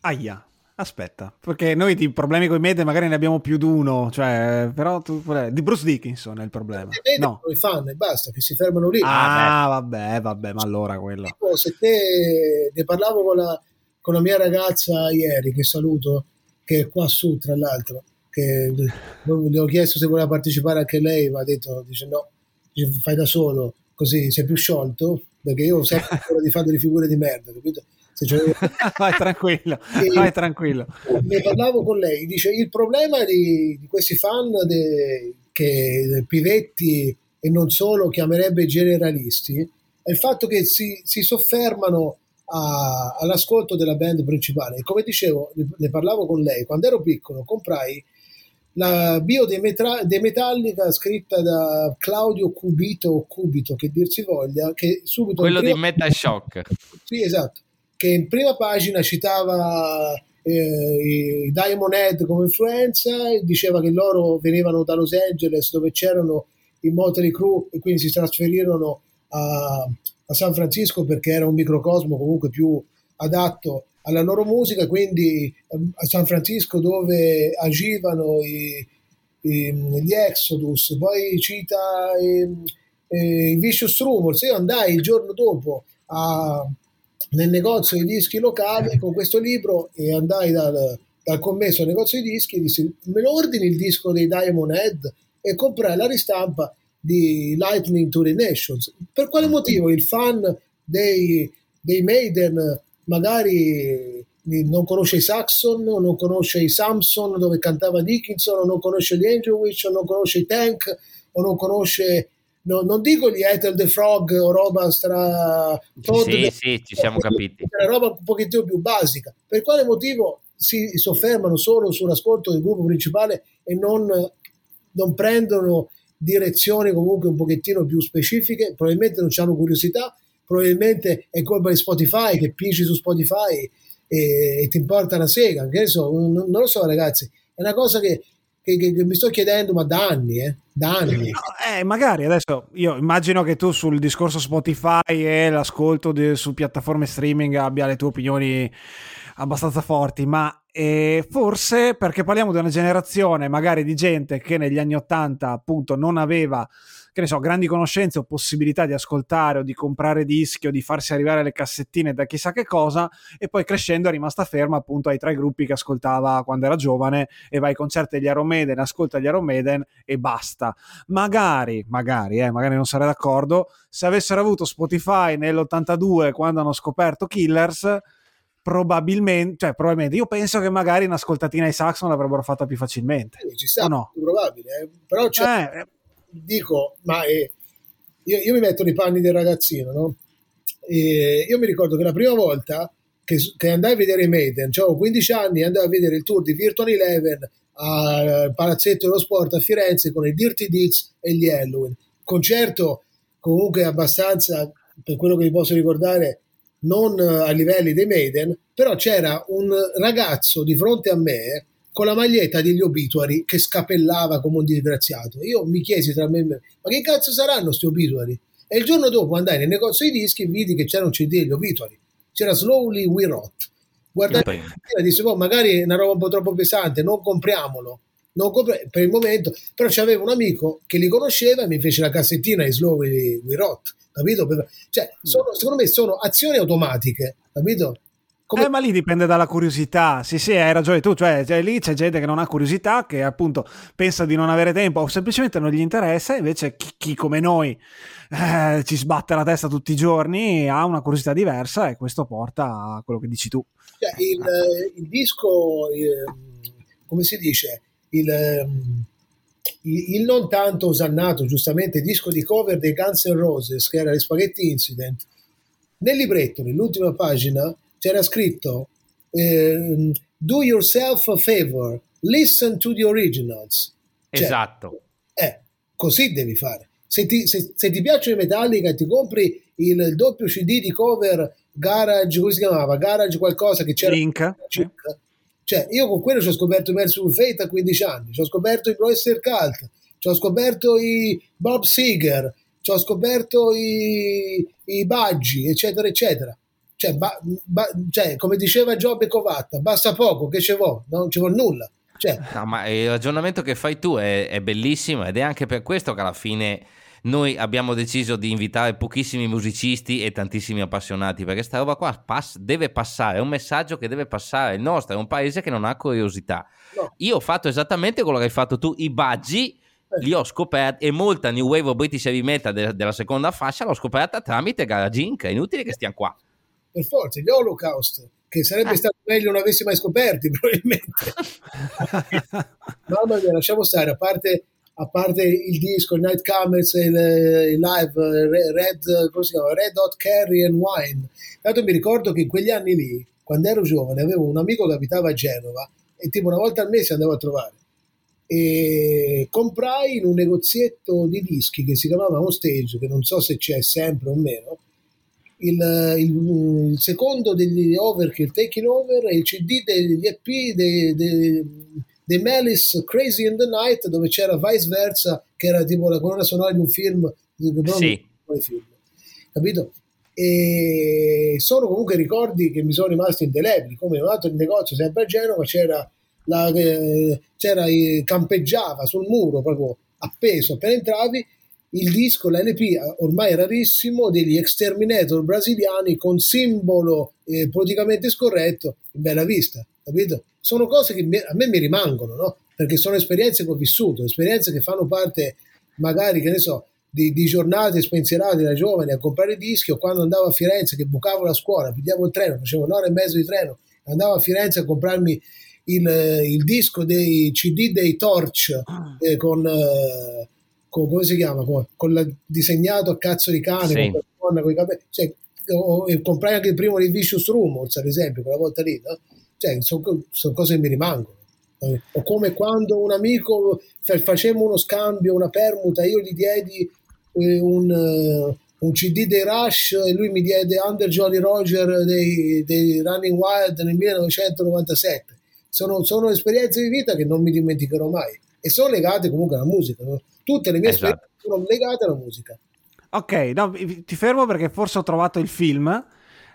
Ahia, aspetta, perché noi di problemi con i Maiden magari ne abbiamo più di uno, cioè, però tu, di Bruce Dickinson è il problema. I no. i fan e basta, che si fermano lì. Ah, ah vabbè, vabbè, ma allora quello. Tipo, se te ne parlavo con la, con la mia ragazza ieri, che saluto, che è qua su tra l'altro, che le ho chiesto se voleva partecipare anche lei, ma ha detto, dice no, fai da solo, così sei più sciolto. Perché io ho sempre paura di fare delle figure di merda, capito? Se vai tranquillo, e vai tranquillo. Ne parlavo con lei, dice il problema di, di questi fan de, che Pivetti e non solo chiamerebbe generalisti è il fatto che si, si soffermano a, all'ascolto della band principale. E come dicevo, ne parlavo con lei, quando ero piccolo comprai la bio de, metra- de Metallica scritta da Claudio Cubito o Cubito che dir si voglia, che subito quello prima... di Metashock, sì esatto, che in prima pagina citava eh, i Diamond Head come influenza e diceva che loro venivano da Los Angeles dove c'erano i Motley Crue e quindi si trasferirono a, a San Francisco perché era un microcosmo comunque più adatto alla loro musica, quindi a San Francisco dove agivano i, i, gli Exodus, poi cita i, i Vicious Rumors. Io andai il giorno dopo a, nel negozio di dischi locali con questo libro e andai dal, dal commesso al negozio di dischi e dissi me lo ordini il disco dei Diamond Head, e comprai la ristampa di Lightning to the Nations. Per quale motivo il fan dei, dei Maiden magari non conosce i Saxon, o non conosce i Samson dove cantava Dickinson, o non conosce gli Andrew Witch, o non conosce i Tank, o non conosce no, non dico gli Ethel the Frog o roba stra... Sì, de... sì, ci siamo capiti. Una roba un pochettino più basica. Per quale motivo si soffermano solo sull'ascolto del gruppo principale e non, non prendono direzioni comunque un pochettino più specifiche? Probabilmente non hanno curiosità, probabilmente è colpa di Spotify, che pici su Spotify e, e ti importa la sega, anche adesso, non, non lo so ragazzi, è una cosa che Che, che, che mi sto chiedendo ma da anni eh, da anni. No, eh, magari adesso io immagino che tu sul discorso Spotify e l'ascolto di, su piattaforme streaming abbia le tue opinioni abbastanza forti, ma eh, forse perché parliamo di una generazione magari di gente che negli anni ottanta appunto non aveva, che ne so, grandi conoscenze o possibilità di ascoltare o di comprare dischi o di farsi arrivare le cassettine da chissà che cosa, e poi crescendo è rimasta ferma appunto ai tre gruppi che ascoltava quando era giovane, e vai ai concerti degli Iron Maiden, ascolta gli Iron Maiden e basta. Magari, magari, eh, magari non sarei d'accordo, se avessero avuto Spotify nell'ottantadue quando hanno scoperto Killers, probabilmente, cioè probabilmente, io penso che magari un'ascoltatina ai Saxon l'avrebbero fatta più facilmente. Eh, ci sta, no? Probabile, eh. Però c'è... Eh, dico, ma eh, io, io mi metto nei panni del ragazzino, no? E io mi ricordo che la prima volta che, che andai a vedere i Maiden, cioè avevo quindici anni, andavo a vedere il tour di Virtual Eleven al Palazzetto dello Sport a Firenze con i Dirty Deeds e gli Halloween. Concerto comunque abbastanza, per quello che vi posso ricordare, non a livelli dei Maiden, però c'era un ragazzo di fronte a me con la maglietta degli Obituari che scappellava come un disgraziato. Io mi chiesi tra me e me, ma che cazzo saranno sti Obituari? E il giorno dopo andai nel negozio di dischi e vidi che c'era un C D degli Obituari. C'era Slowly We Rot. Guardai e disse, boh, magari è una roba un po' troppo pesante, non compriamolo. Non compri- per il momento. Però c'aveva un amico che li conosceva e mi fece la cassettina di Slowly We Rot. Capito? Cioè, sono, secondo me sono azioni automatiche, capito? Come... Eh, ma lì dipende dalla curiosità. Sì, sì, hai ragione tu, cioè, cioè lì c'è gente che non ha curiosità, che appunto pensa di non avere tempo o semplicemente non gli interessa, invece chi, chi come noi eh, ci sbatte la testa tutti i giorni ha una curiosità diversa, e questo porta a quello che dici tu. Cioè, il, eh. il disco, eh, come si dice, il, eh, il non tanto osannato, giustamente, disco di cover dei Guns N' Roses, che era le Spaghetti Incident, nel libretto, nell'ultima pagina, c'era scritto eh, do yourself a favor, listen to the originals. Cioè, esatto, eh, così devi fare. Se ti, se, se ti piace Metallica, ti compri il doppio C D di cover Garage, come si chiamava? Garage qualcosa che c'era. Link. Cioè, io con quello ci ho scoperto Mercyful Fate a quindici anni, ci ho scoperto i Brewster Cult, ci ho scoperto i Bob Seger, ci ho scoperto i, i Baggi, eccetera, eccetera. Cioè, ba, ba, cioè, come diceva Giobbe Covatta, basta poco, che ce vuol, non ce vuol nulla. Cioè. No, ma il ragionamento che fai tu è, è bellissimo, ed è anche per questo che alla fine noi abbiamo deciso di invitare pochissimi musicisti e tantissimi appassionati, perché sta roba qua pass- deve passare, è un messaggio che deve passare. Il nostro è un paese che non ha curiosità. No. Io ho fatto esattamente quello che hai fatto tu, i Baggi li ho scoperti, e molta New Wave o British Heavy Metal de- della seconda fascia l'ho scoperta tramite Garage Inc, è inutile che stiamo qua. Per forza, gli Holocaust, che sarebbe ah. stato meglio non avessi mai scoperti, probabilmente. Mamma mia, lasciamo stare, a parte, a parte il disco, il Nightcomers, il, il live, Red, come si chiama? Red Hot Curry and Wine. Tanto mi ricordo che in quegli anni lì, quando ero giovane, avevo un amico che abitava a Genova, e tipo una volta al mese andavo a trovare. E comprai in un negozietto di dischi che si chiamava On Stage, che non so se c'è sempre o meno, Il, il, il secondo degli Overkill, Taking Over, e il C D degli E P dei, dei, dei Malice, Crazy in the Night, dove c'era Vice Versa, che era tipo la colonna sonora di un film, di un sì. film, capito? E sono comunque ricordi che mi sono rimasti indelebili. Come un altro negozio sempre a Genova c'era, la, eh, c'era eh, campeggiava sul muro proprio appeso appena entravi il disco, l'L P ormai rarissimo, degli Exterminator brasiliani con simbolo eh, politicamente scorretto in bella vista, capito? Sono cose che mi, a me mi rimangono, no? Perché sono esperienze che ho vissuto, esperienze che fanno parte magari, che ne so, di, di giornate spensierate da giovani a comprare dischi, o quando andavo a Firenze che bucavo la scuola, pigliavo il treno, facevo un'ora e mezzo di treno, andavo a Firenze a comprarmi il, il disco dei C D dei Torch eh, con... Eh, con, come si chiama, con, con la disegnato a cazzo di cane, sì, con donna con i capelli, cioè, o, e comprai anche il primo di Vicious Rumors, ad esempio, quella volta lì, no? Cioè, sono son cose che mi rimangono. O come quando un amico facemmo uno scambio, una permuta, io gli diedi eh, un, un C D dei Rush e lui mi diede Under Jolly Roger dei, dei Running Wild nel millenovecentonovantasette. Sono, sono esperienze di vita che non mi dimenticherò mai e sono legate comunque alla musica, no? Tutte le mie esatto. esperienze sono legate alla musica. Ok, no, ti fermo perché forse ho trovato il film.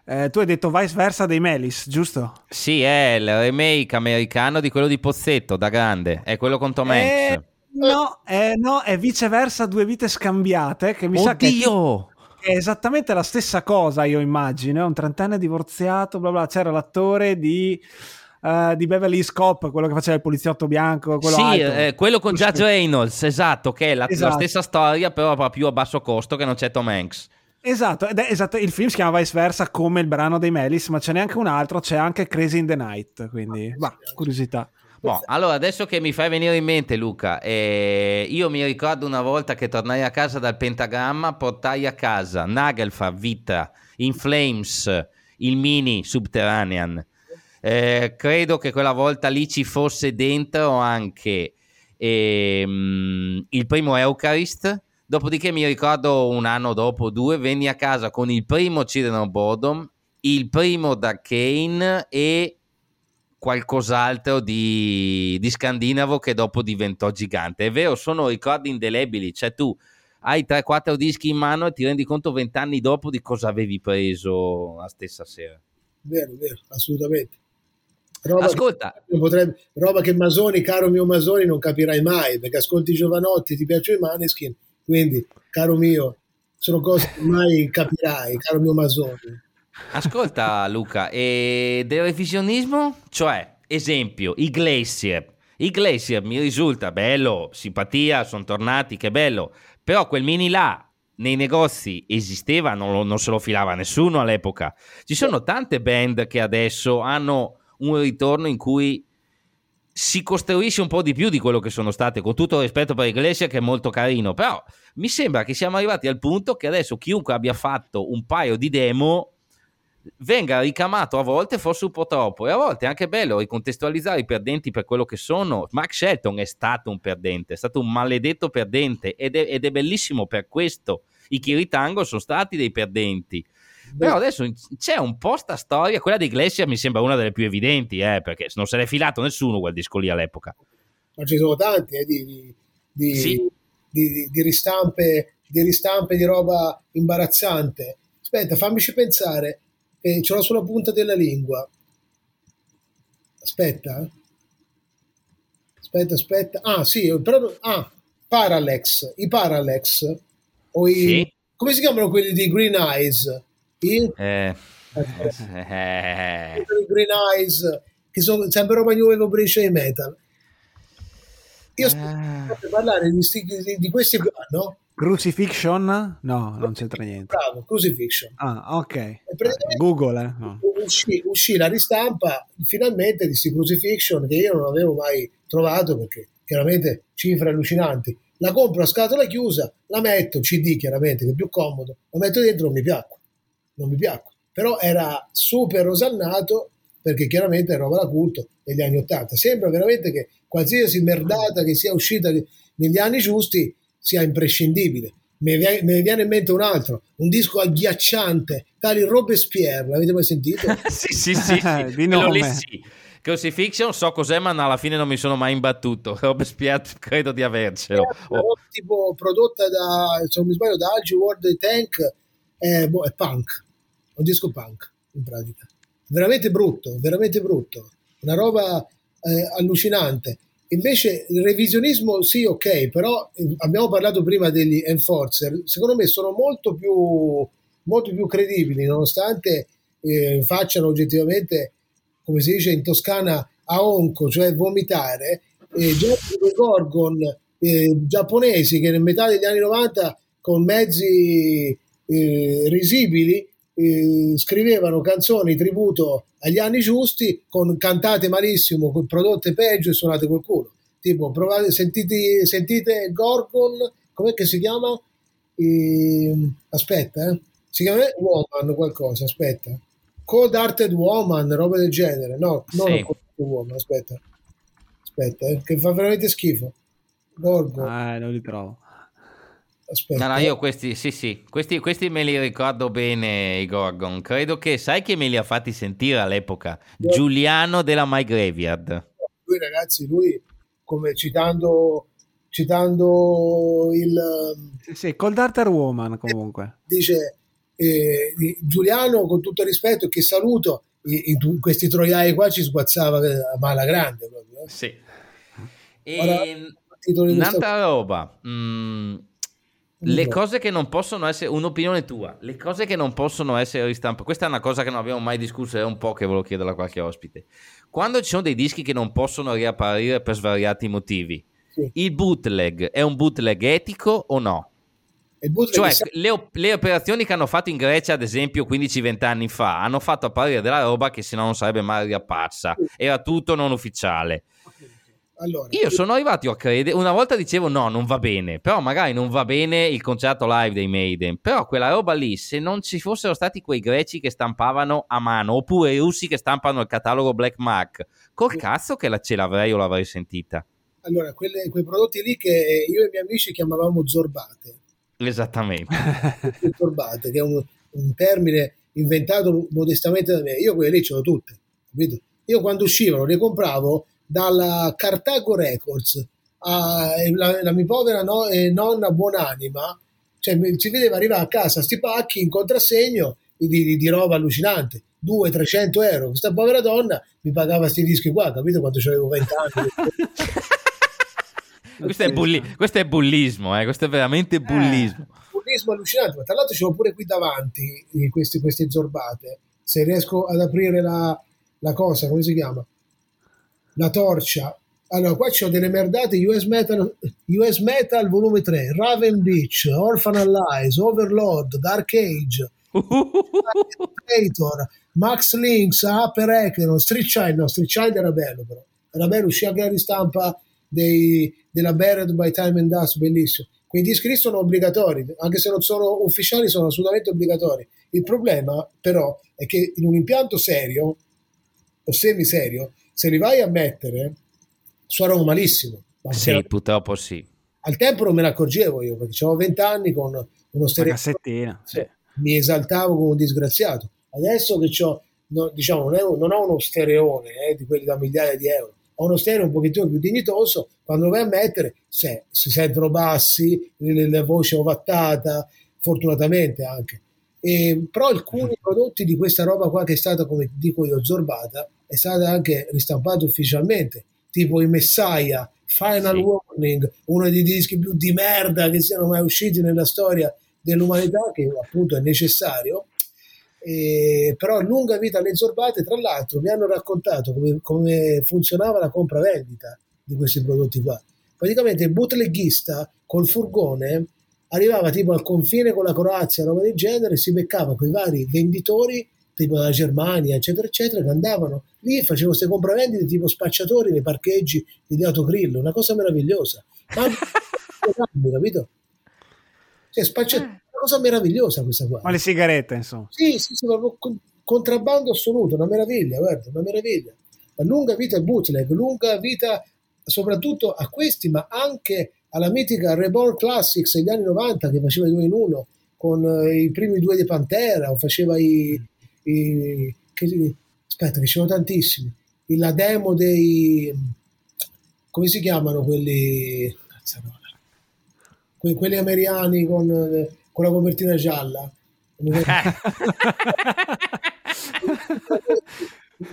Eh, tu hai detto Vice Versa dei Melis, giusto? Sì, è il remake americano di quello di Pozzetto, da grande. È quello con Tom Hanks. Eh, no, eh, no, è Viceversa, due vite scambiate, che mi Oddio! sa che... Oddio! È esattamente la stessa cosa, io immagino. Un trentenne divorziato, bla bla. C'era l'attore di, uh, di Beverly Hills Cop, quello che faceva il poliziotto bianco. Quello sì, eh, quello con Judge Reynolds, esatto, che è la, esatto. la stessa storia, però più a basso costo, che non c'è Tom Hanks. Esatto, ed è esatto, il film si chiama Vice Versa come il brano dei Melis, ma ce n'è anche un altro, c'è anche Crazy in the Night, quindi bah, curiosità. Boh, allora adesso che mi fai venire in mente, Luca, eh, io mi ricordo una volta che tornai a casa dal pentagramma, portai a casa Nagelfar, Vita, In Flames, il mini Subterranean, eh, credo che quella volta lì ci fosse dentro anche eh, il primo Eucharist. Dopodiché mi ricordo un anno dopo, due, venni a casa con il primo Children of Bodom, il primo da Kane e qualcos'altro di, di scandinavo che dopo diventò gigante. È vero, sono ricordi indelebili, cioè tu hai tre quattro dischi in mano e ti rendi conto vent'anni dopo di cosa avevi preso la stessa sera. Vero, vero, assolutamente. Roba Ascolta, che potrebbe, roba che Masoni, caro mio Masoni, non capirai mai, perché ascolti Giovanotti, ti piacciono i Maneskin. Quindi, caro mio, sono cose che mai capirai, caro mio Masoni. Ascolta, Luca, e del revisionismo? Cioè, esempio, i Glacier. I Glacier mi risulta bello, simpatia, sono tornati, che bello. Però quel mini là, nei negozi, esisteva, non, lo, non se lo filava nessuno all'epoca. Ci sono tante band che adesso hanno un ritorno in cui si costruisce un po' di più di quello che sono state, con tutto il rispetto per Iglesias, che è molto carino, però mi sembra che siamo arrivati al punto che adesso chiunque abbia fatto un paio di demo venga ricamato, a volte forse un po' troppo, e a volte è anche bello ricontestualizzare i perdenti per quello che sono. Mark Shelton è stato un perdente, è stato un maledetto perdente, ed è, ed è bellissimo per questo. I Kiritango sono stati dei perdenti. Però adesso c'è un po' sta storia, quella di Iglesias mi sembra una delle più evidenti, eh, perché non se l'è filato nessuno quel disco lì all'epoca. Ma ci sono tanti eh, di, di, di, sì. di, di, di, ristampe, di ristampe di roba imbarazzante. Aspetta, fammici pensare, eh, ce l'ho sulla punta della lingua. Aspetta, aspetta, aspetta. Ah sì, però, ah, Parallax, i Parallax, o i, sì. come si chiamano quelli di Green Eyes? I eh, eh, eh. Green Eyes, che sono sempre roba new wave, brisce di metal. Io sto eh. per parlare di, di, di questi qua, no? Crucifixion? No, non Crucifixion, c'entra niente. Bravo, Crucifixion. Ah, ok. Google, eh. No. Uscì, uscì la ristampa finalmente di sti Crucifixion, che io non avevo mai trovato, perché chiaramente cifre allucinanti. La compro a scatola chiusa, la metto, C D chiaramente, che è più comodo, la metto dentro, non mi piacque. non mi piacque, però era super osannato, perché chiaramente era roba da culto negli anni ottanta. Sembra veramente che qualsiasi merdata che sia uscita negli anni giusti sia imprescindibile. Me ne viene in mente un altro, un disco agghiacciante, tali Robespierre, l'avete mai sentito? sì, sì, sì, sì. di nome. Sì. Crucifixion so cos'è, ma no, alla fine non mi sono mai imbattuto. Robespierre credo di avercelo. Oh. Tipo prodotta da, se non mi sbaglio, da Algy World Tank, è, boh, è punk. Un disco punk, in pratica, veramente brutto, veramente brutto, una roba eh, allucinante. Invece il revisionismo, sì, ok, però eh, abbiamo parlato prima degli Enforcer, secondo me sono molto più molto più credibili, nonostante eh, facciano oggettivamente, come si dice in Toscana, a onco, cioè vomitare, eh, già i Gorgon eh, giapponesi, che nel metà degli anni novanta con mezzi eh, risibili Eh, scrivevano canzoni tributo agli anni giusti, con cantate malissimo, con prodotte peggio e suonate col culo. Tipo provate, sentite, sentite Gorgon com'è che si chiama? Ehm, aspetta, eh. Si chiama Woman qualcosa, aspetta. Cold Hearted Woman, roba del genere. No, non sì. Cold Hearted Woman, aspetta. Aspetta, eh, che fa veramente schifo. Gorgo. Ah, non li trovo. Aspetta. No, no, io questi, sì, sì, questi, questi me li ricordo bene, i Gorgon. Credo che, sai che me li ha fatti sentire all'epoca? Yeah. Giuliano della My Graveyard. Lui, ragazzi, lui, come citando citando il... Sì, sì, Cold Hearted Woman, comunque. Dice, eh, Giuliano, con tutto rispetto, che saluto, i, i, questi troiai qua ci sguazzava a mala grande. Proprio, eh. Sì. Ora, e... Un'altra roba... Mm. Le cose che non possono essere, un'opinione tua, le cose che non possono essere ristampate, questa è una cosa che non abbiamo mai discusso, è un po' che volevo chiederla a qualche ospite. Quando ci sono dei dischi che non possono riapparire per svariati motivi, sì. Il bootleg è un bootleg etico o no? Il bootleg, cioè è... le, op- le operazioni che hanno fatto in Grecia, ad esempio, quindici venti anni fa, hanno fatto apparire della roba che sennò non sarebbe mai riapparsa, sì. Era tutto non ufficiale. Allora, io sono arrivato a credere, una volta dicevo no, non va bene, però magari non va bene il concerto live dei Maiden, però quella roba lì, se non ci fossero stati quei greci che stampavano a mano, oppure i russi che stampano il catalogo Black Mark, col cazzo che la ce l'avrei o l'avrei sentita. Allora, quelle, quei prodotti lì che io e i miei amici chiamavamo zorbate. Esattamente. Zorbate, che è un, un termine inventato modestamente da me. Io quelle lì ce l'ho tutte, capito? Io quando uscivano le compravo dalla Cartago Records a la, la mia povera no, eh, nonna buonanima, cioè ci vedeva arrivare a casa sti pacchi in contrassegno di, di, di roba allucinante, duecento trecento euro. Questa povera donna mi pagava sti dischi qua, capito, quando c'avevo venti anni. questo, è bulli- questo è bullismo, eh? Questo è veramente bullismo. Eh, bullismo allucinante, ma tra l'altro ce l'ho pure qui davanti queste, queste zorbate, se riesco ad aprire la, la cosa, come si chiama? La torcia. Allora, qua c'ho delle merdate U S Metal, U S Metal volume tre, Raven Beach, Orphan Allies, Overlord, Dark Age, Traitor, Max Lynx, Upper Echelon, Street Child. No, Street Child era bello, però era bello, uscì a grande stampa dei, della Buried by Time and Dust, bellissimo. Quei dischi lì sono obbligatori, anche se non sono ufficiali, sono assolutamente obbligatori. Il problema però è che in un impianto serio o semiserio, se li vai a mettere, suonano malissimo. Sì, la... purtroppo sì. Al tempo non me ne accorgevo io, perché avevo venti anni con uno stereo. Cassettina. Sì. Mi esaltavo come un disgraziato. Adesso che c'ho, no, diciamo, non, è, non ho uno stereone eh, di quelli da migliaia di euro, ho uno stereo un pochettino più dignitoso, quando lo vai a mettere, se, si sentono bassi, la voce ovattata, fortunatamente anche. E, però alcuni prodotti di questa roba qua che è stata, come dico io, zorbata, è stata anche ristampata ufficialmente, tipo i Messiah, Final sì. Warning, uno dei dischi più di merda che siano mai usciti nella storia dell'umanità, che appunto è necessario, e, però lunga vita alle zorbate. Tra l'altro mi hanno raccontato come, come funzionava la compravendita di questi prodotti qua. Praticamente il bootleghista col furgone arrivava tipo al confine con la Croazia, roba del genere, e si beccava con i vari venditori, tipo dalla Germania, eccetera, eccetera, che andavano lì, facevano queste compravendite tipo spacciatori nei parcheggi di Autogrill, una cosa meravigliosa. Ma capito? Cioè, spacciatori, una cosa meravigliosa questa qua. Ma le sigarette, insomma. Sì, sì, sì, contrabbando assoluto, una meraviglia, guarda, una meraviglia. La lunga vita al bootleg, lunga vita soprattutto a questi, ma anche alla mitica Reborn Classics degli anni novanta, che faceva i due in uno con eh, i primi due di Pantera, o faceva i, i che, aspetta che c'erano tantissimi, la demo dei, come si chiamano quelli que, quelli americani con, con la copertina gialla.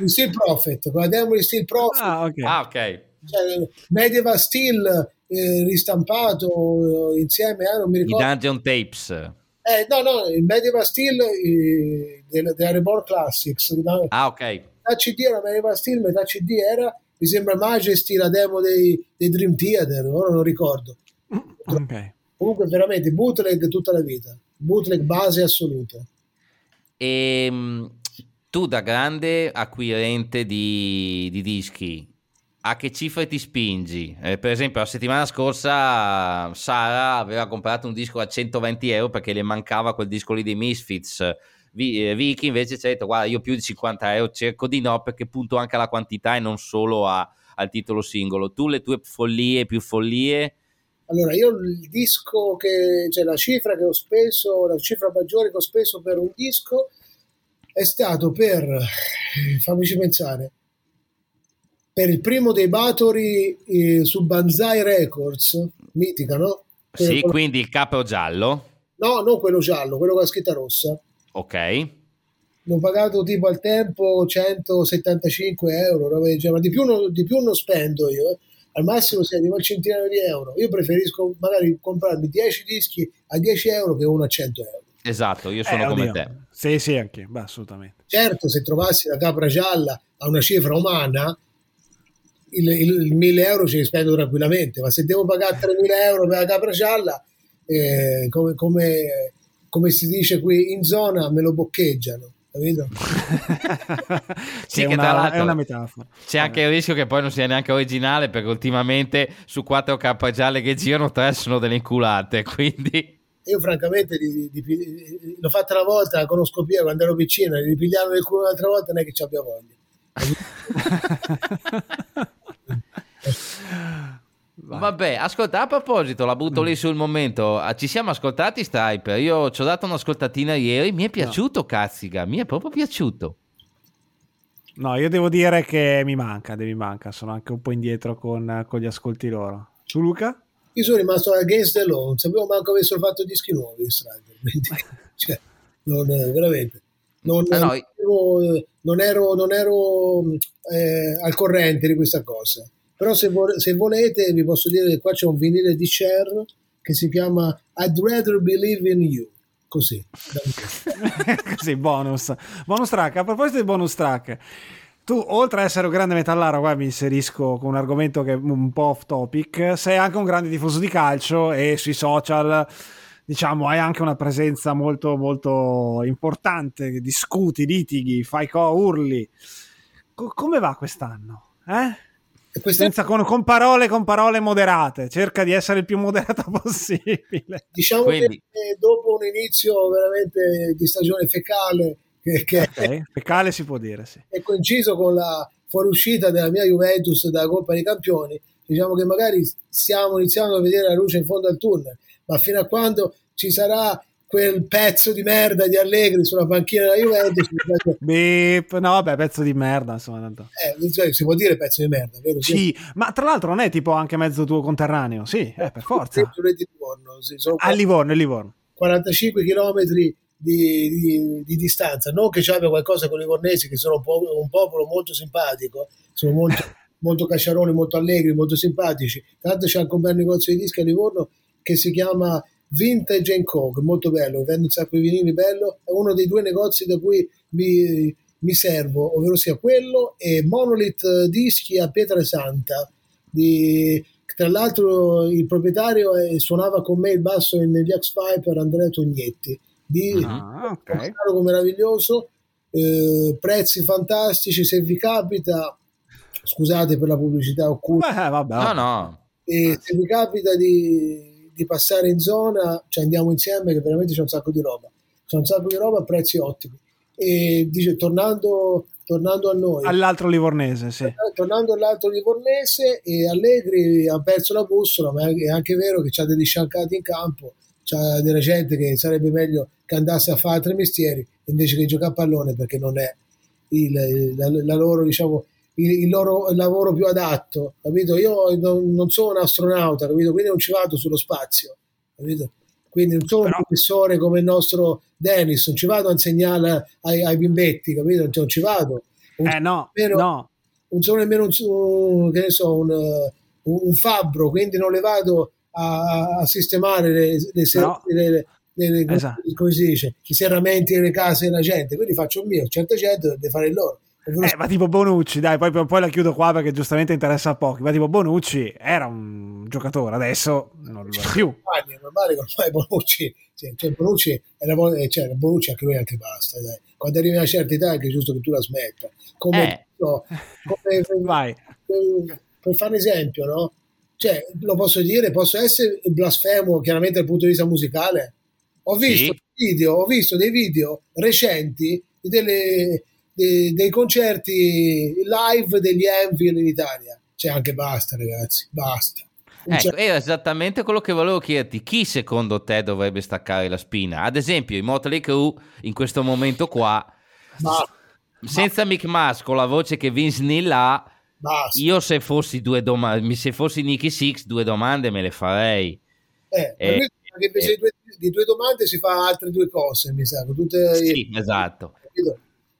Il Steel Prophet, con la demo di Steel Prophet, ah ok, ah, okay. Cioè, Medieval Steel Eh, ristampato eh, insieme eh, non mi ricordo. I Dungeon Tapes, eh, no no il Medieval Steel eh, della, della Reborn Classics, no? Ah ok, metà C D era Medieval Steel, metà C D era, mi sembra, Majesty, la demo dei, dei Dream Theater, ora non ricordo. Okay. Comunque veramente bootleg tutta la vita, bootleg base assoluta. E tu, da grande acquirente di, di dischi, a che cifre ti spingi. Eh, per esempio la settimana scorsa Sara aveva comprato un disco a centoventi euro perché le mancava quel disco lì dei Misfits. V- Vicky invece ci ha detto guarda, io più di cinquanta euro cerco di no, perché punto anche alla quantità e non solo a, al titolo singolo. Tu le tue follie più follie? Allora, io il disco che, cioè la cifra che ho speso, la cifra maggiore che ho speso per un disco è stato per, fammici pensare, per il primo dei Bathory eh, su Banzai Records, mitica, no? Quello sì, quello... quindi il capo giallo? No, non quello giallo, quello con la scritta rossa. Ok. L'ho pagato tipo al tempo centosettantacinque euro, no? Ma di più, non, di più non spendo io, eh. Al massimo si arriva al centinaio di euro. Io preferisco magari comprarmi dieci dischi a dieci euro che uno a cento euro. Esatto, io sono eh, come oddio. te. Sì, sì, anche, beh, assolutamente. Certo, se trovassi la capra gialla a una cifra umana, il, il, il mille euro ce li spendo tranquillamente, ma se devo pagare tremila euro per la capra gialla, eh, come, come, come si dice qui in zona, me lo boccheggiano. Capito? Sì, è, che una, è una metafora. C'è eh. anche il rischio che poi non sia neanche originale, perché ultimamente su quattro capre gialle che girano, tre sono delle inculate, quindi... Io francamente di, di, di, l'ho fatta una volta, la conosco più, quando ero piccino, li pigliavano il culo un'altra volta, non è che ci abbia voglia. Vabbè, ascolta, a proposito, la butto lì sul momento, ci siamo ascoltati Striper, io ci ho dato un'ascoltatina ieri, mi è piaciuto, no. Cazziga, mi è proprio piaciuto. No, io devo dire che mi manca, mi manca, sono anche un po' indietro con, con gli ascolti loro. Tu Luca? Io sono rimasto a Against the Law, non sapevo manco avessero fatto dischi nuovi, Striper, quindi, cioè, non, veramente. Non, ah, no. ero, non ero, non ero eh, al corrente di questa cosa, però se, vo- se volete vi posso dire che qua c'è un vinile di Cher che si chiama I'd Rather Believe in You, così così bonus bonus track. A proposito di bonus track, tu oltre ad essere un grande metallaro, qua mi inserisco con un argomento che è un po' off topic, sei anche un grande tifoso di calcio e sui social diciamo hai anche una presenza molto molto importante, discuti, litighi, fai co, urli. Co- come va quest'anno? Eh? Quest'anno... Senza, con, con parole con parole moderate, cerca di essere il più moderato possibile. Diciamo Quindi... che dopo un inizio veramente di stagione fecale, che, che okay, fecale si può dire, sì. È coinciso con la fuoriuscita della mia Juventus dalla Coppa dei Campioni, diciamo che magari stiamo iniziando a vedere la luce in fondo al tunnel. Ma fino a quando ci sarà quel pezzo di merda di Allegri sulla panchina della Juventus? Beep, no, vabbè, pezzo di merda, insomma, tanto. Eh, cioè, si può dire pezzo di merda, vero? Sì, sì, ma tra l'altro non è tipo anche mezzo tuo conterraneo? Sì, eh, per forza. Livorno, sì, sono a Livorno, Livorno. quarantacinque chilometri di, di, di distanza. Non che ci abbia qualcosa con i livornesi, che sono un, po- un popolo molto simpatico, sono molto, molto cacciaroni, molto allegri, molto simpatici. Tanto c'è anche un bel negozio di dischi a Livorno che si chiama Vintage and Co, che è molto bello, vende un sacco di vinili, bello, è uno dei due negozi da cui mi, mi servo, ovvero sia quello e Monolith Dischi a Pietrasanta. Di, tra l'altro il proprietario è, suonava con me il basso negli X Viper, Andrea Tognetti, di ah, okay. un meraviglioso, eh, prezzi fantastici, se vi capita, scusate per la pubblicità occulta. Beh, vabbè. No, no. E se vi capita di di passare in zona, cioè andiamo insieme, che veramente c'è un sacco di roba, c'è un sacco di roba a prezzi ottimi. E dice, tornando, tornando a noi, all'altro livornese, sì. tornando all'altro livornese, e Allegri ha perso la bussola, ma è anche vero che c'ha degli sciancati in campo, c'ha della gente che sarebbe meglio che andasse a fare tre mestieri invece che giocare a pallone, perché non è il, la, la loro, diciamo, il loro lavoro più adatto, capito? Io non, non sono un astronauta, capito? Quindi non ci vado sullo spazio, capito? Quindi non sono Però... un professore come il nostro Dennis, non ci vado a insegnare ai, ai bimbetti, capito? Non, non ci vado. Non eh no, nemmeno, no. Non sono nemmeno un, un, che ne so, un, un, un fabbro, quindi non le vado a, a sistemare le, le, Però... le, le Le, esatto. come si dice, i serramenti delle case della gente, quindi faccio il mio, certe gente deve fare il loro. Eh, ma tipo Bonucci, dai, poi, poi la chiudo qua perché giustamente interessa a pochi, ma tipo Bonucci era un giocatore, adesso non lo è più. È normale che ormai Bonucci, cioè Bonucci, era, cioè, Bonucci anche lui anche basta, dai. Quando arrivi a una certa età è anche giusto che tu la smetta. Come, eh. no, come Vai. per fare un esempio, no? Cioè, lo posso dire, posso essere blasfemo chiaramente dal punto di vista musicale. Ho visto sì. video, ho visto dei video recenti delle, dei, dei concerti live degli Anvil in Italia. Cioè, anche basta, ragazzi, basta. Ecco, era esattamente quello che volevo chiederti. Chi secondo te dovrebbe staccare la spina? Ad esempio i Motley Crue in questo momento qua, ma, senza ma... Mick Mars, con la voce che Vince Neil ha, basta. Io se fossi due domande, se fossi Nicky Six, due domande me le farei. Eh, eh, me, perché eh, di, due, di due domande si fa altre due cose, mi sa, tutte sì, eh, esatto.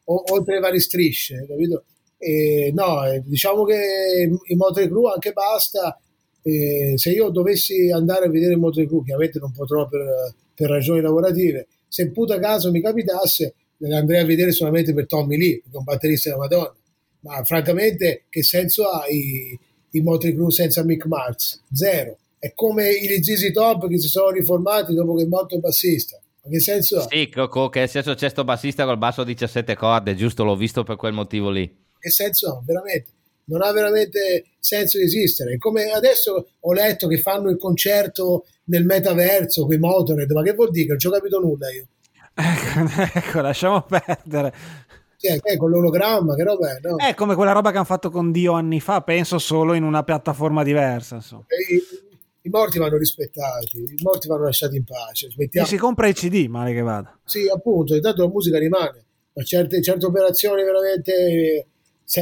O, oltre le varie strisce, capito? Eh, no, eh, diciamo che i Motley Crue anche basta. Eh, se io dovessi andare a vedere Motley Crue, chiaramente non potrò per, per ragioni lavorative, se puta caso mi capitasse me ne andrei a vedere solamente per Tommy Lee, un batterista della Madonna, ma francamente che senso ha i, i Motley Crue senza Mick Mars? Zero. È come i Z Z Top che si sono riformati dopo che è morto il bassista, ma che senso ha? Sì, co- che senso c'è sto bassista col basso a diciassette corde, giusto, l'ho visto per quel motivo lì. Che senso ha veramente? Non ha veramente senso di esistere. Come adesso ho letto che fanno il concerto nel metaverso con i Motorhead, ma che vuol dire? Non ci ho capito nulla io. Ecco, ecco, lasciamo perdere. Cioè, ecco, l'ologramma, che roba è? No? È come quella roba che hanno fatto con Dio anni fa, penso, solo in una piattaforma diversa. Insomma. I, I morti vanno rispettati, i morti vanno lasciati in pace. Smettiamo. E si compra il C D, male che vada. Sì, appunto, intanto la musica rimane. Ma certe, certe operazioni veramente...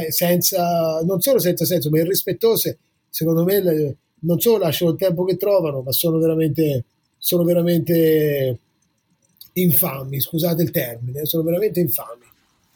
senza, non solo senza senso, ma irrispettose, secondo me le, non solo lasciano il tempo che trovano, ma sono veramente, sono veramente infami, scusate il termine, sono veramente infami.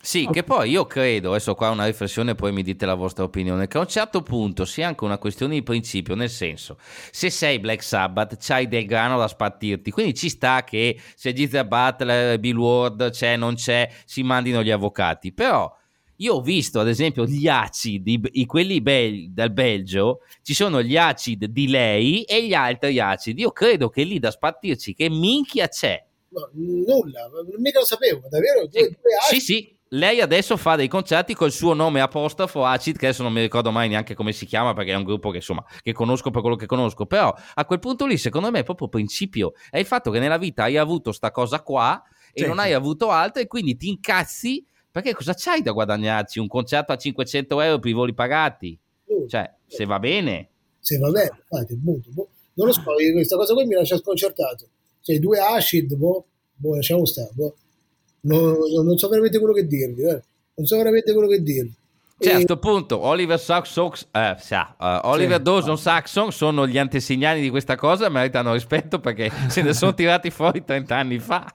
Sì, okay. Che poi io credo, adesso qua una riflessione, poi mi dite la vostra opinione, che a un certo punto sia anche una questione di principio, nel senso, se sei Black Sabbath c'hai del grano da spartirti, quindi ci sta che se Geezer Butler, Bill Ward c'è, non c'è, si mandino gli avvocati, però io ho visto, ad esempio, gli acidi, quelli bel, dal Belgio, ci sono gli acidi di lei e gli altri acidi. Io credo che lì da spartirci, che minchia c'è? No, nulla, mica lo sapevo, davvero? Due, due sì, sì, lei adesso fa dei concerti col suo nome apostrofo acid, che adesso non mi ricordo mai neanche come si chiama, perché è un gruppo che, insomma, che conosco per quello che conosco. Però a quel punto lì, secondo me, è proprio principio. È il fatto che nella vita hai avuto sta cosa qua e sì, non hai avuto altre, e quindi ti incazzi. Perché cosa c'hai da guadagnarci? Un concerto a cinquecento euro per i voli pagati? Sì, cioè, sì. se va bene... Se va bene, infatti, boh, boh. Non lo so, questa cosa qui mi lascia sconcertato. Cioè, due acid, boh, boh lasciamo stare, boh. Non, non so veramente quello che dirvi, eh. Non so veramente quello che dirvi. Cioè, a questo punto Oliver, Saxon, eh, sa, uh, Oliver sì, Dawson Saxon sono gli antesignani di questa cosa, meritano rispetto perché se ne sono tirati fuori trent'anni fa.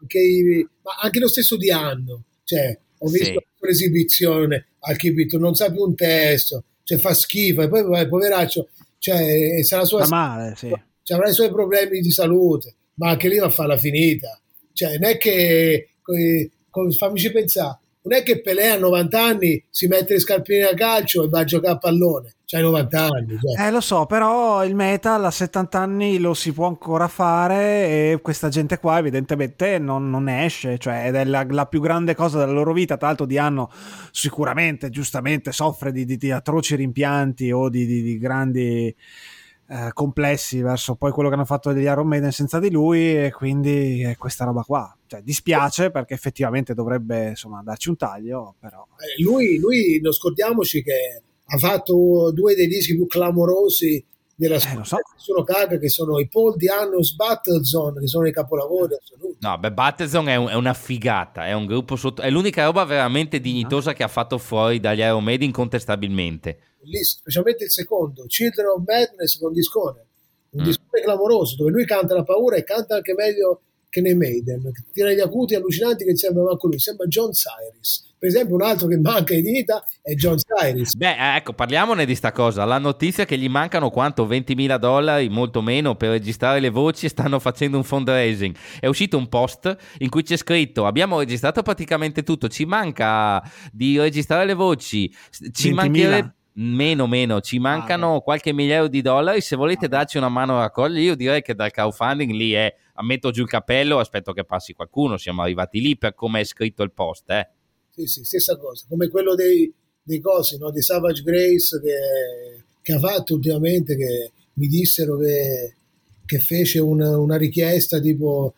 Anche, i, ma anche lo stesso di anno, cioè, ho visto sì. un'esibizione al Kibito, non sa più un testo, cioè, fa schifo, e poi vai, poveraccio, cioè, sarà sua, male, sì. cioè, avrà i suoi problemi di salute, ma anche lì va a farla finita. Cioè, non è che, fammici pensare, non è che Pelé a novanta anni si mette le scarpine a calcio e va a giocare a pallone, c'hai novanta anni. Cioè. Eh lo so, però il metal a settanta anni lo si può ancora fare e questa gente qua evidentemente non, non esce, cioè ed è la, la più grande cosa della loro vita, tra l'altro Dianno sicuramente, giustamente, soffre di, di, di atroci rimpianti o di, di, di grandi... Eh, complessi verso poi quello che hanno fatto degli Iron Maiden senza di lui, e quindi è questa roba qua, cioè, dispiace perché effettivamente dovrebbe, insomma, darci un taglio, però eh, lui, lui non scordiamoci che ha fatto due dei dischi più clamorosi della sua, eh, lo so. sono caga, che sono i Paul Di'Anno's Battlezone, che sono i capolavori assoluti. No, beh, Battlezone è, un, è una figata, è un gruppo sotto, è l'unica roba veramente dignitosa no. che ha fatto fuori dagli Iron Maiden incontestabilmente. List, specialmente il secondo, Children of Madness, con discone, un mm. discone clamoroso dove lui canta la paura e canta anche meglio che nei Maiden, tira gli acuti allucinanti che sembra manco lui, sembra John Cyrus. Per esempio, un altro che manca di dignità è John Cyrus. Beh, ecco, parliamone di sta cosa. La notizia è che gli mancano quanto? ventimila dollari, molto meno, per registrare le voci, e stanno facendo un fundraising. È uscito un post in cui c'è scritto: abbiamo registrato praticamente tutto, ci manca di registrare le voci, ci mancherebbe meno meno, ci mancano ah, qualche migliaio di dollari, se volete ah, darci una mano a raccogliere. Io direi che dal crowdfunding lì è metto giù il cappello, aspetto che passi qualcuno, siamo arrivati lì per come è scritto il post. eh. Sì, sì, stessa cosa, come quello dei, dei cosi, no? Di Savage Grace che, che ha fatto ultimamente, che mi dissero che, che fece una, una richiesta tipo,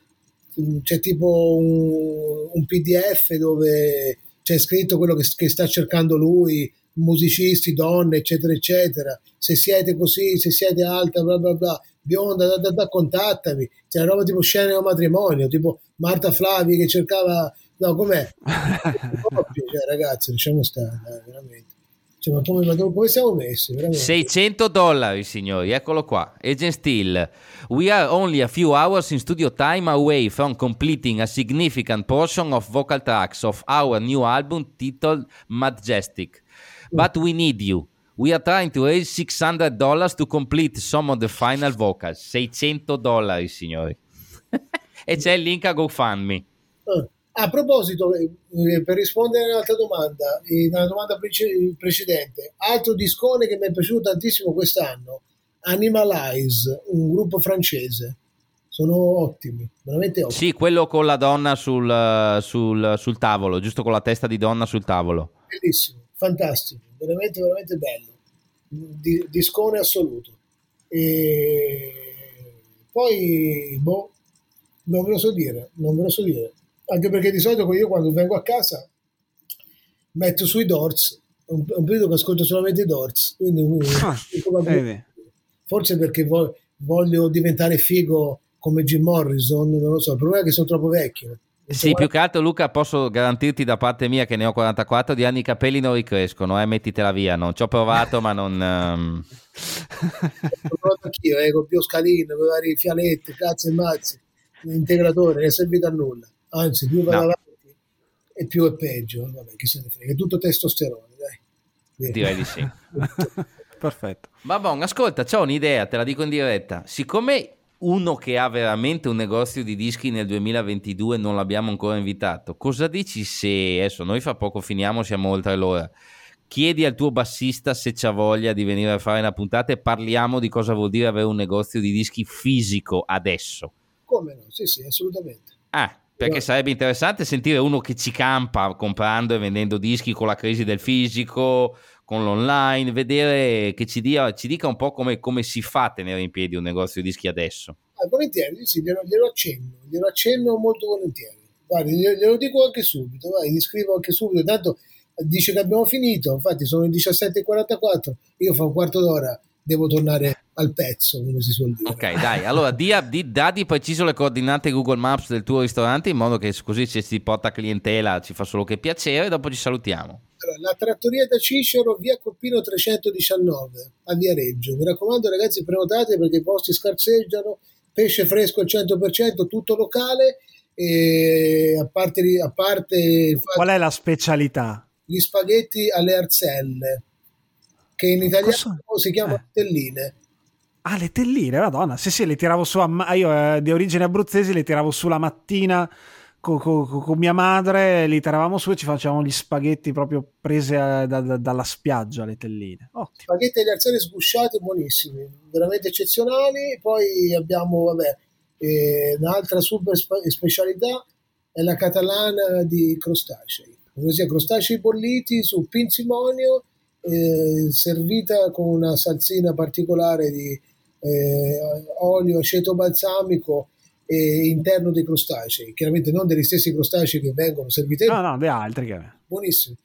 c'è tipo un, un P D F dove c'è scritto quello che, che sta cercando lui, musicisti, donne, eccetera eccetera, se siete così, se siete alta, bla bla bla, bionda, da, da, da, contattami. C'è una roba tipo scena di un matrimonio, tipo Marta Flavi che cercava, no, com'è? Cioè, ragazzi, diciamo stare, veramente. Cioè, ma come, ma come siamo messi? Veramente? seicento dollari, signori, eccolo qua. Agent Steel. We are only a few hours in studio time away from completing a significant portion of vocal tracks of our new album titled Majestic. But we need you. We are trying to raise six hundred dollars to complete some of the final vocals. seicento dollari, signori. E c'è il link a GoFundMe. A proposito, per rispondere a un'altra domanda, una domanda precedente, altro discone che mi è piaciuto tantissimo quest'anno, Animalize, un gruppo francese. Sono ottimi, veramente ottimi. Sì, quello con la donna sul, sul, sul tavolo, giusto, con la testa di donna sul tavolo. Bellissimo. Fantastico, veramente veramente bello, di, discone assoluto. E poi boh, non ve lo so dire, non ve lo so dire, anche perché di solito io quando vengo a casa metto sui Doors, è un, un periodo che ascolto solamente i Doors, quindi ah, eh, forse perché vo- voglio diventare figo come Jim Morrison, non lo so, il problema è che sono troppo vecchio. Sì, più che altro, Luca, posso garantirti da parte mia che ne ho quarantaquattro di anni, i capelli non ricrescono, eh, mettitela via, non ci ho provato, ma non... Um... ho provato anch'io, eh, con Bioscalino, con i vari fialetti, cazzo e mazzi, l'integratore, non è servito a nulla, anzi, più va no. avanti e più è peggio, vabbè, chi se ne frega, è tutto testosterone, dai. Direi di sì. Perfetto. Ma bon, ascolta, c'ho un'idea, te la dico in diretta, siccome... uno che ha veramente un negozio di dischi nel duemilaventidue non l'abbiamo ancora invitato, cosa dici se adesso noi fra poco finiamo, siamo oltre l'ora, chiedi al tuo bassista se c'ha voglia di venire a fare una puntata e parliamo di cosa vuol dire avere un negozio di dischi fisico adesso? Come no, sì sì, assolutamente. Ah, perché sarebbe interessante sentire uno che ci campa comprando e vendendo dischi con la crisi del fisico, con l'online, vedere che ci dia, ci dica un po' come, come si fa a tenere in piedi un negozio di dischi adesso. Ah, volentieri, sì, glielo, glielo accenno, glielo accenno molto volentieri. Guarda, glielo dico anche subito, vai, gli scrivo anche subito, tanto dice che abbiamo finito, infatti sono le diciassette e quarantaquattro, io fra un quarto d'ora devo tornare al pezzo, come si suol dire. Ok, dai, allora dia, di, da di preciso le coordinate Google Maps del tuo ristorante, in modo che così se si porta clientela ci fa solo che piacere, e dopo ci salutiamo. Allora, la trattoria da Cicero, via Coppino trecentodiciannove a Viareggio. Mi raccomando ragazzi, prenotate perché i posti scarseggiano, pesce fresco al cento per cento, tutto locale, e a parte, a parte qual è la specialità? Gli spaghetti alle arzelle, che in italiano cosa? Si chiamano eh. telline. Ah, le telline, madonna, sì sì, le tiravo su, a, io eh, di origine abruzzese le tiravo su la mattina con, con, con mia madre, li tiravamo su e ci facevamo gli spaghetti proprio prese a, da, da, dalla spiaggia, le telline. Ottimo. Spaghetti agli arzelle sgusciati, buonissimi, veramente eccezionali. Poi abbiamo, vabbè, eh, un'altra super sp- specialità è la catalana di crostacei, ossia crostacei bolliti su pinzimonio, Eh, servita con una salsina particolare di eh, olio, aceto balsamico e interno dei crostacei, chiaramente non degli stessi crostacei che vengono serviti, no no, degli altri che... buonissimi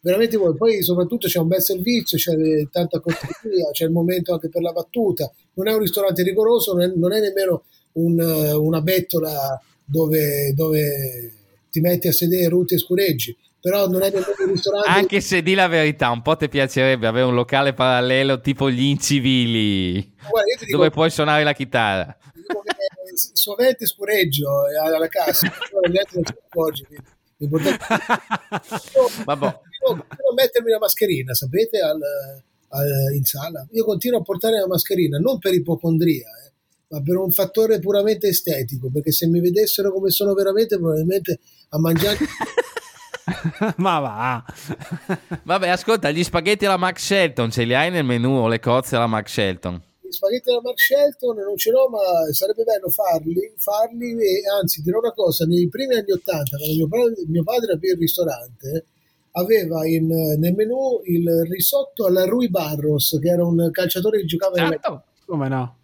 veramente buoni. Poi soprattutto c'è un bel servizio, c'è tanta cortesia, c'è il momento anche per la battuta, non è un ristorante rigoroso, non è, non è nemmeno un, una bettola dove, dove ti metti a sedere, rutti e scureggi, però non è del proprio ristorante. Anche se di la verità, un po' ti piacerebbe avere un locale parallelo tipo gli Incivili. Guarda, io ti dico, dove puoi suonare la chitarra. Dico che sovente scureggio alla cassa, non mi potete... Vabbè, devo mettermi la mascherina, sapete, al, al, in sala. Io continuo a portare la mascherina, non per ipocondria, eh, ma per un fattore puramente estetico, perché se mi vedessero come sono veramente, probabilmente a mangiare ma va. Vabbè, ascolta, gli spaghetti alla Mark Shelton ce li hai nel menù, le cozze alla Mark Shelton? Gli spaghetti alla Mark Shelton non ce l'ho, ma sarebbe bello farli, farli e, anzi dirò una cosa, nei primi anni ottanta, quando mio padre, mio padre aprì il ristorante, aveva in, nel menù il risotto alla Rui Barros, che era un calciatore che giocava esatto. Come no?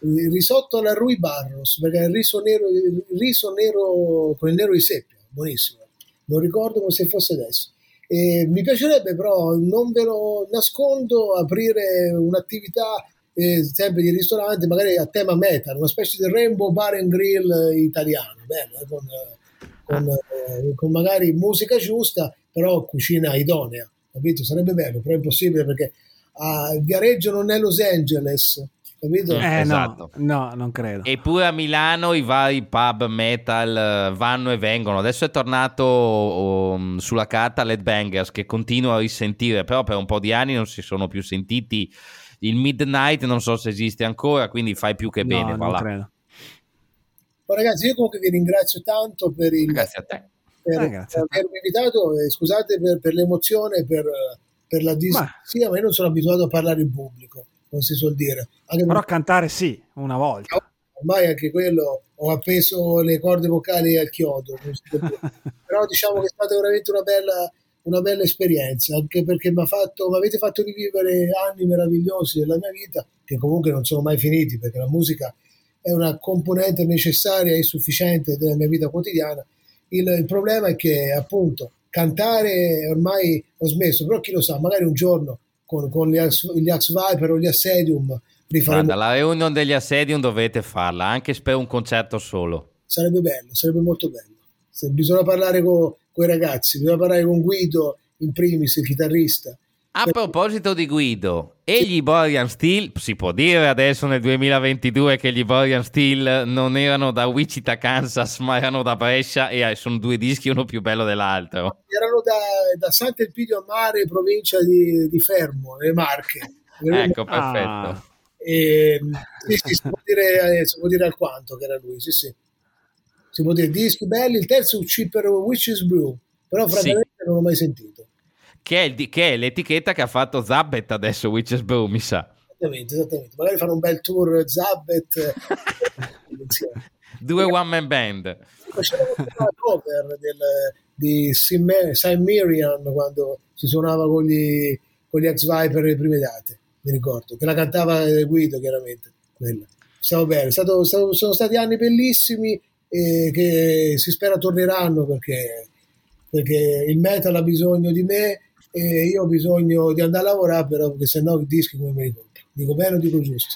Il risotto alla Rui Barros, perché il riso nero, il riso nero con il nero di seppia, buonissimo, non ricordo come se fosse adesso. E mi piacerebbe, però non ve lo nascondo, aprire un'attività eh, sempre di ristorante, magari a tema meta, una specie di Rainbow Bar and Grill italiano, bello, eh, con, con, eh, con magari musica giusta, però cucina idonea, capito? Sarebbe bello, però è impossibile perché a Viareggio non è Los Angeles, capito? Eh, esatto. No, no, non credo. Eppure a Milano i vari pub metal vanno e vengono. Adesso è tornato um, sulla carta Headbangers, che continua a risentire, però per un po' di anni non si sono più sentiti. Il Midnight non so se esiste ancora, quindi fai più che bene. No, non là. Credo. Ma ragazzi, io comunque vi ringrazio tanto per il grazie a te per, ah, grazie per avermi invitato, e scusate per, per l'emozione, per, per la dis- ma... sì, ma io non sono abituato a parlare in pubblico, non si suol dire. Anche però per... cantare sì, una volta. Ormai anche quello, ho appeso le corde vocali al chiodo. Però diciamo che è stata veramente una bella, una bella esperienza, anche perché mi ha fatto, mi avete fatto rivivere anni meravigliosi della mia vita, che comunque non sono mai finiti, perché la musica è una componente necessaria e sufficiente della mia vita quotidiana. Il, il problema è che appunto cantare ormai ho smesso, però chi lo sa, magari un giorno con, con gli, gli Ax Viper o gli Assedium rifaremo. Guarda, la reunion degli Assedium dovete farla, anche per un concerto solo. Sarebbe bello, sarebbe molto bello. Se bisogna parlare con quei ragazzi, bisogna parlare con Guido in primis, il chitarrista. A per... proposito di Guido, e gli Ivorian Steel, si può dire adesso nel duemilaventidue che gli Ivorian Steel non erano da Wichita, Kansas, ma erano da Brescia, e sono due dischi, uno più bello dell'altro. Erano da, da Sant'Elpidio a Mare, provincia di, di Fermo, le Marche. Ecco, perfetto. Ah. E, sì, sì, si, può dire, si può dire alquanto che era lui, sì, sì. Si può dire dischi belli, il terzo uscì per Witch's Brew, però francamente sì. Non l'ho mai sentito. Che è, il, che è l'etichetta che ha fatto Zabbet adesso, Witch's Brew, mi sa. Esattamente, esattamente. Magari fanno un bel tour Zabbet. Due one man band. Facevano una cover del, di Cimmerian quando si suonava con gli, con gli Ax Viper le prime date, mi ricordo. Che la cantava Guido, chiaramente. Quella. Stavo bene. Stato, stato, sono stati anni bellissimi e che si spera torneranno, perché, perché il metal ha bisogno di me. E io ho bisogno di andare a lavorare, però, perché sennò i dischi come me li compro. Dico bene o dico giusto?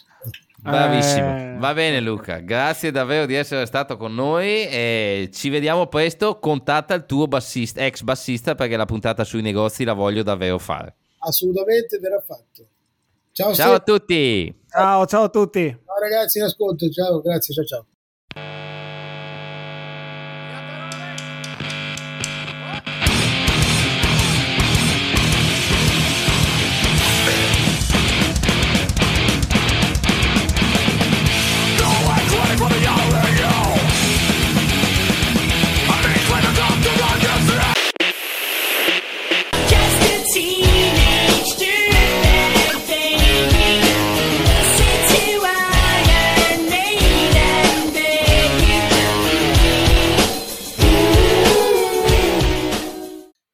Bravissimo, eh... va bene Luca, grazie davvero di essere stato con noi e ci vediamo presto. Contatta il tuo bassista, ex bassista, perché la puntata sui negozi la voglio davvero fare. Assolutamente, verrà fatto. Ciao, ciao a tutti. Ciao, ciao a tutti. Ciao ragazzi, in ascolto, ciao, grazie, ciao ciao.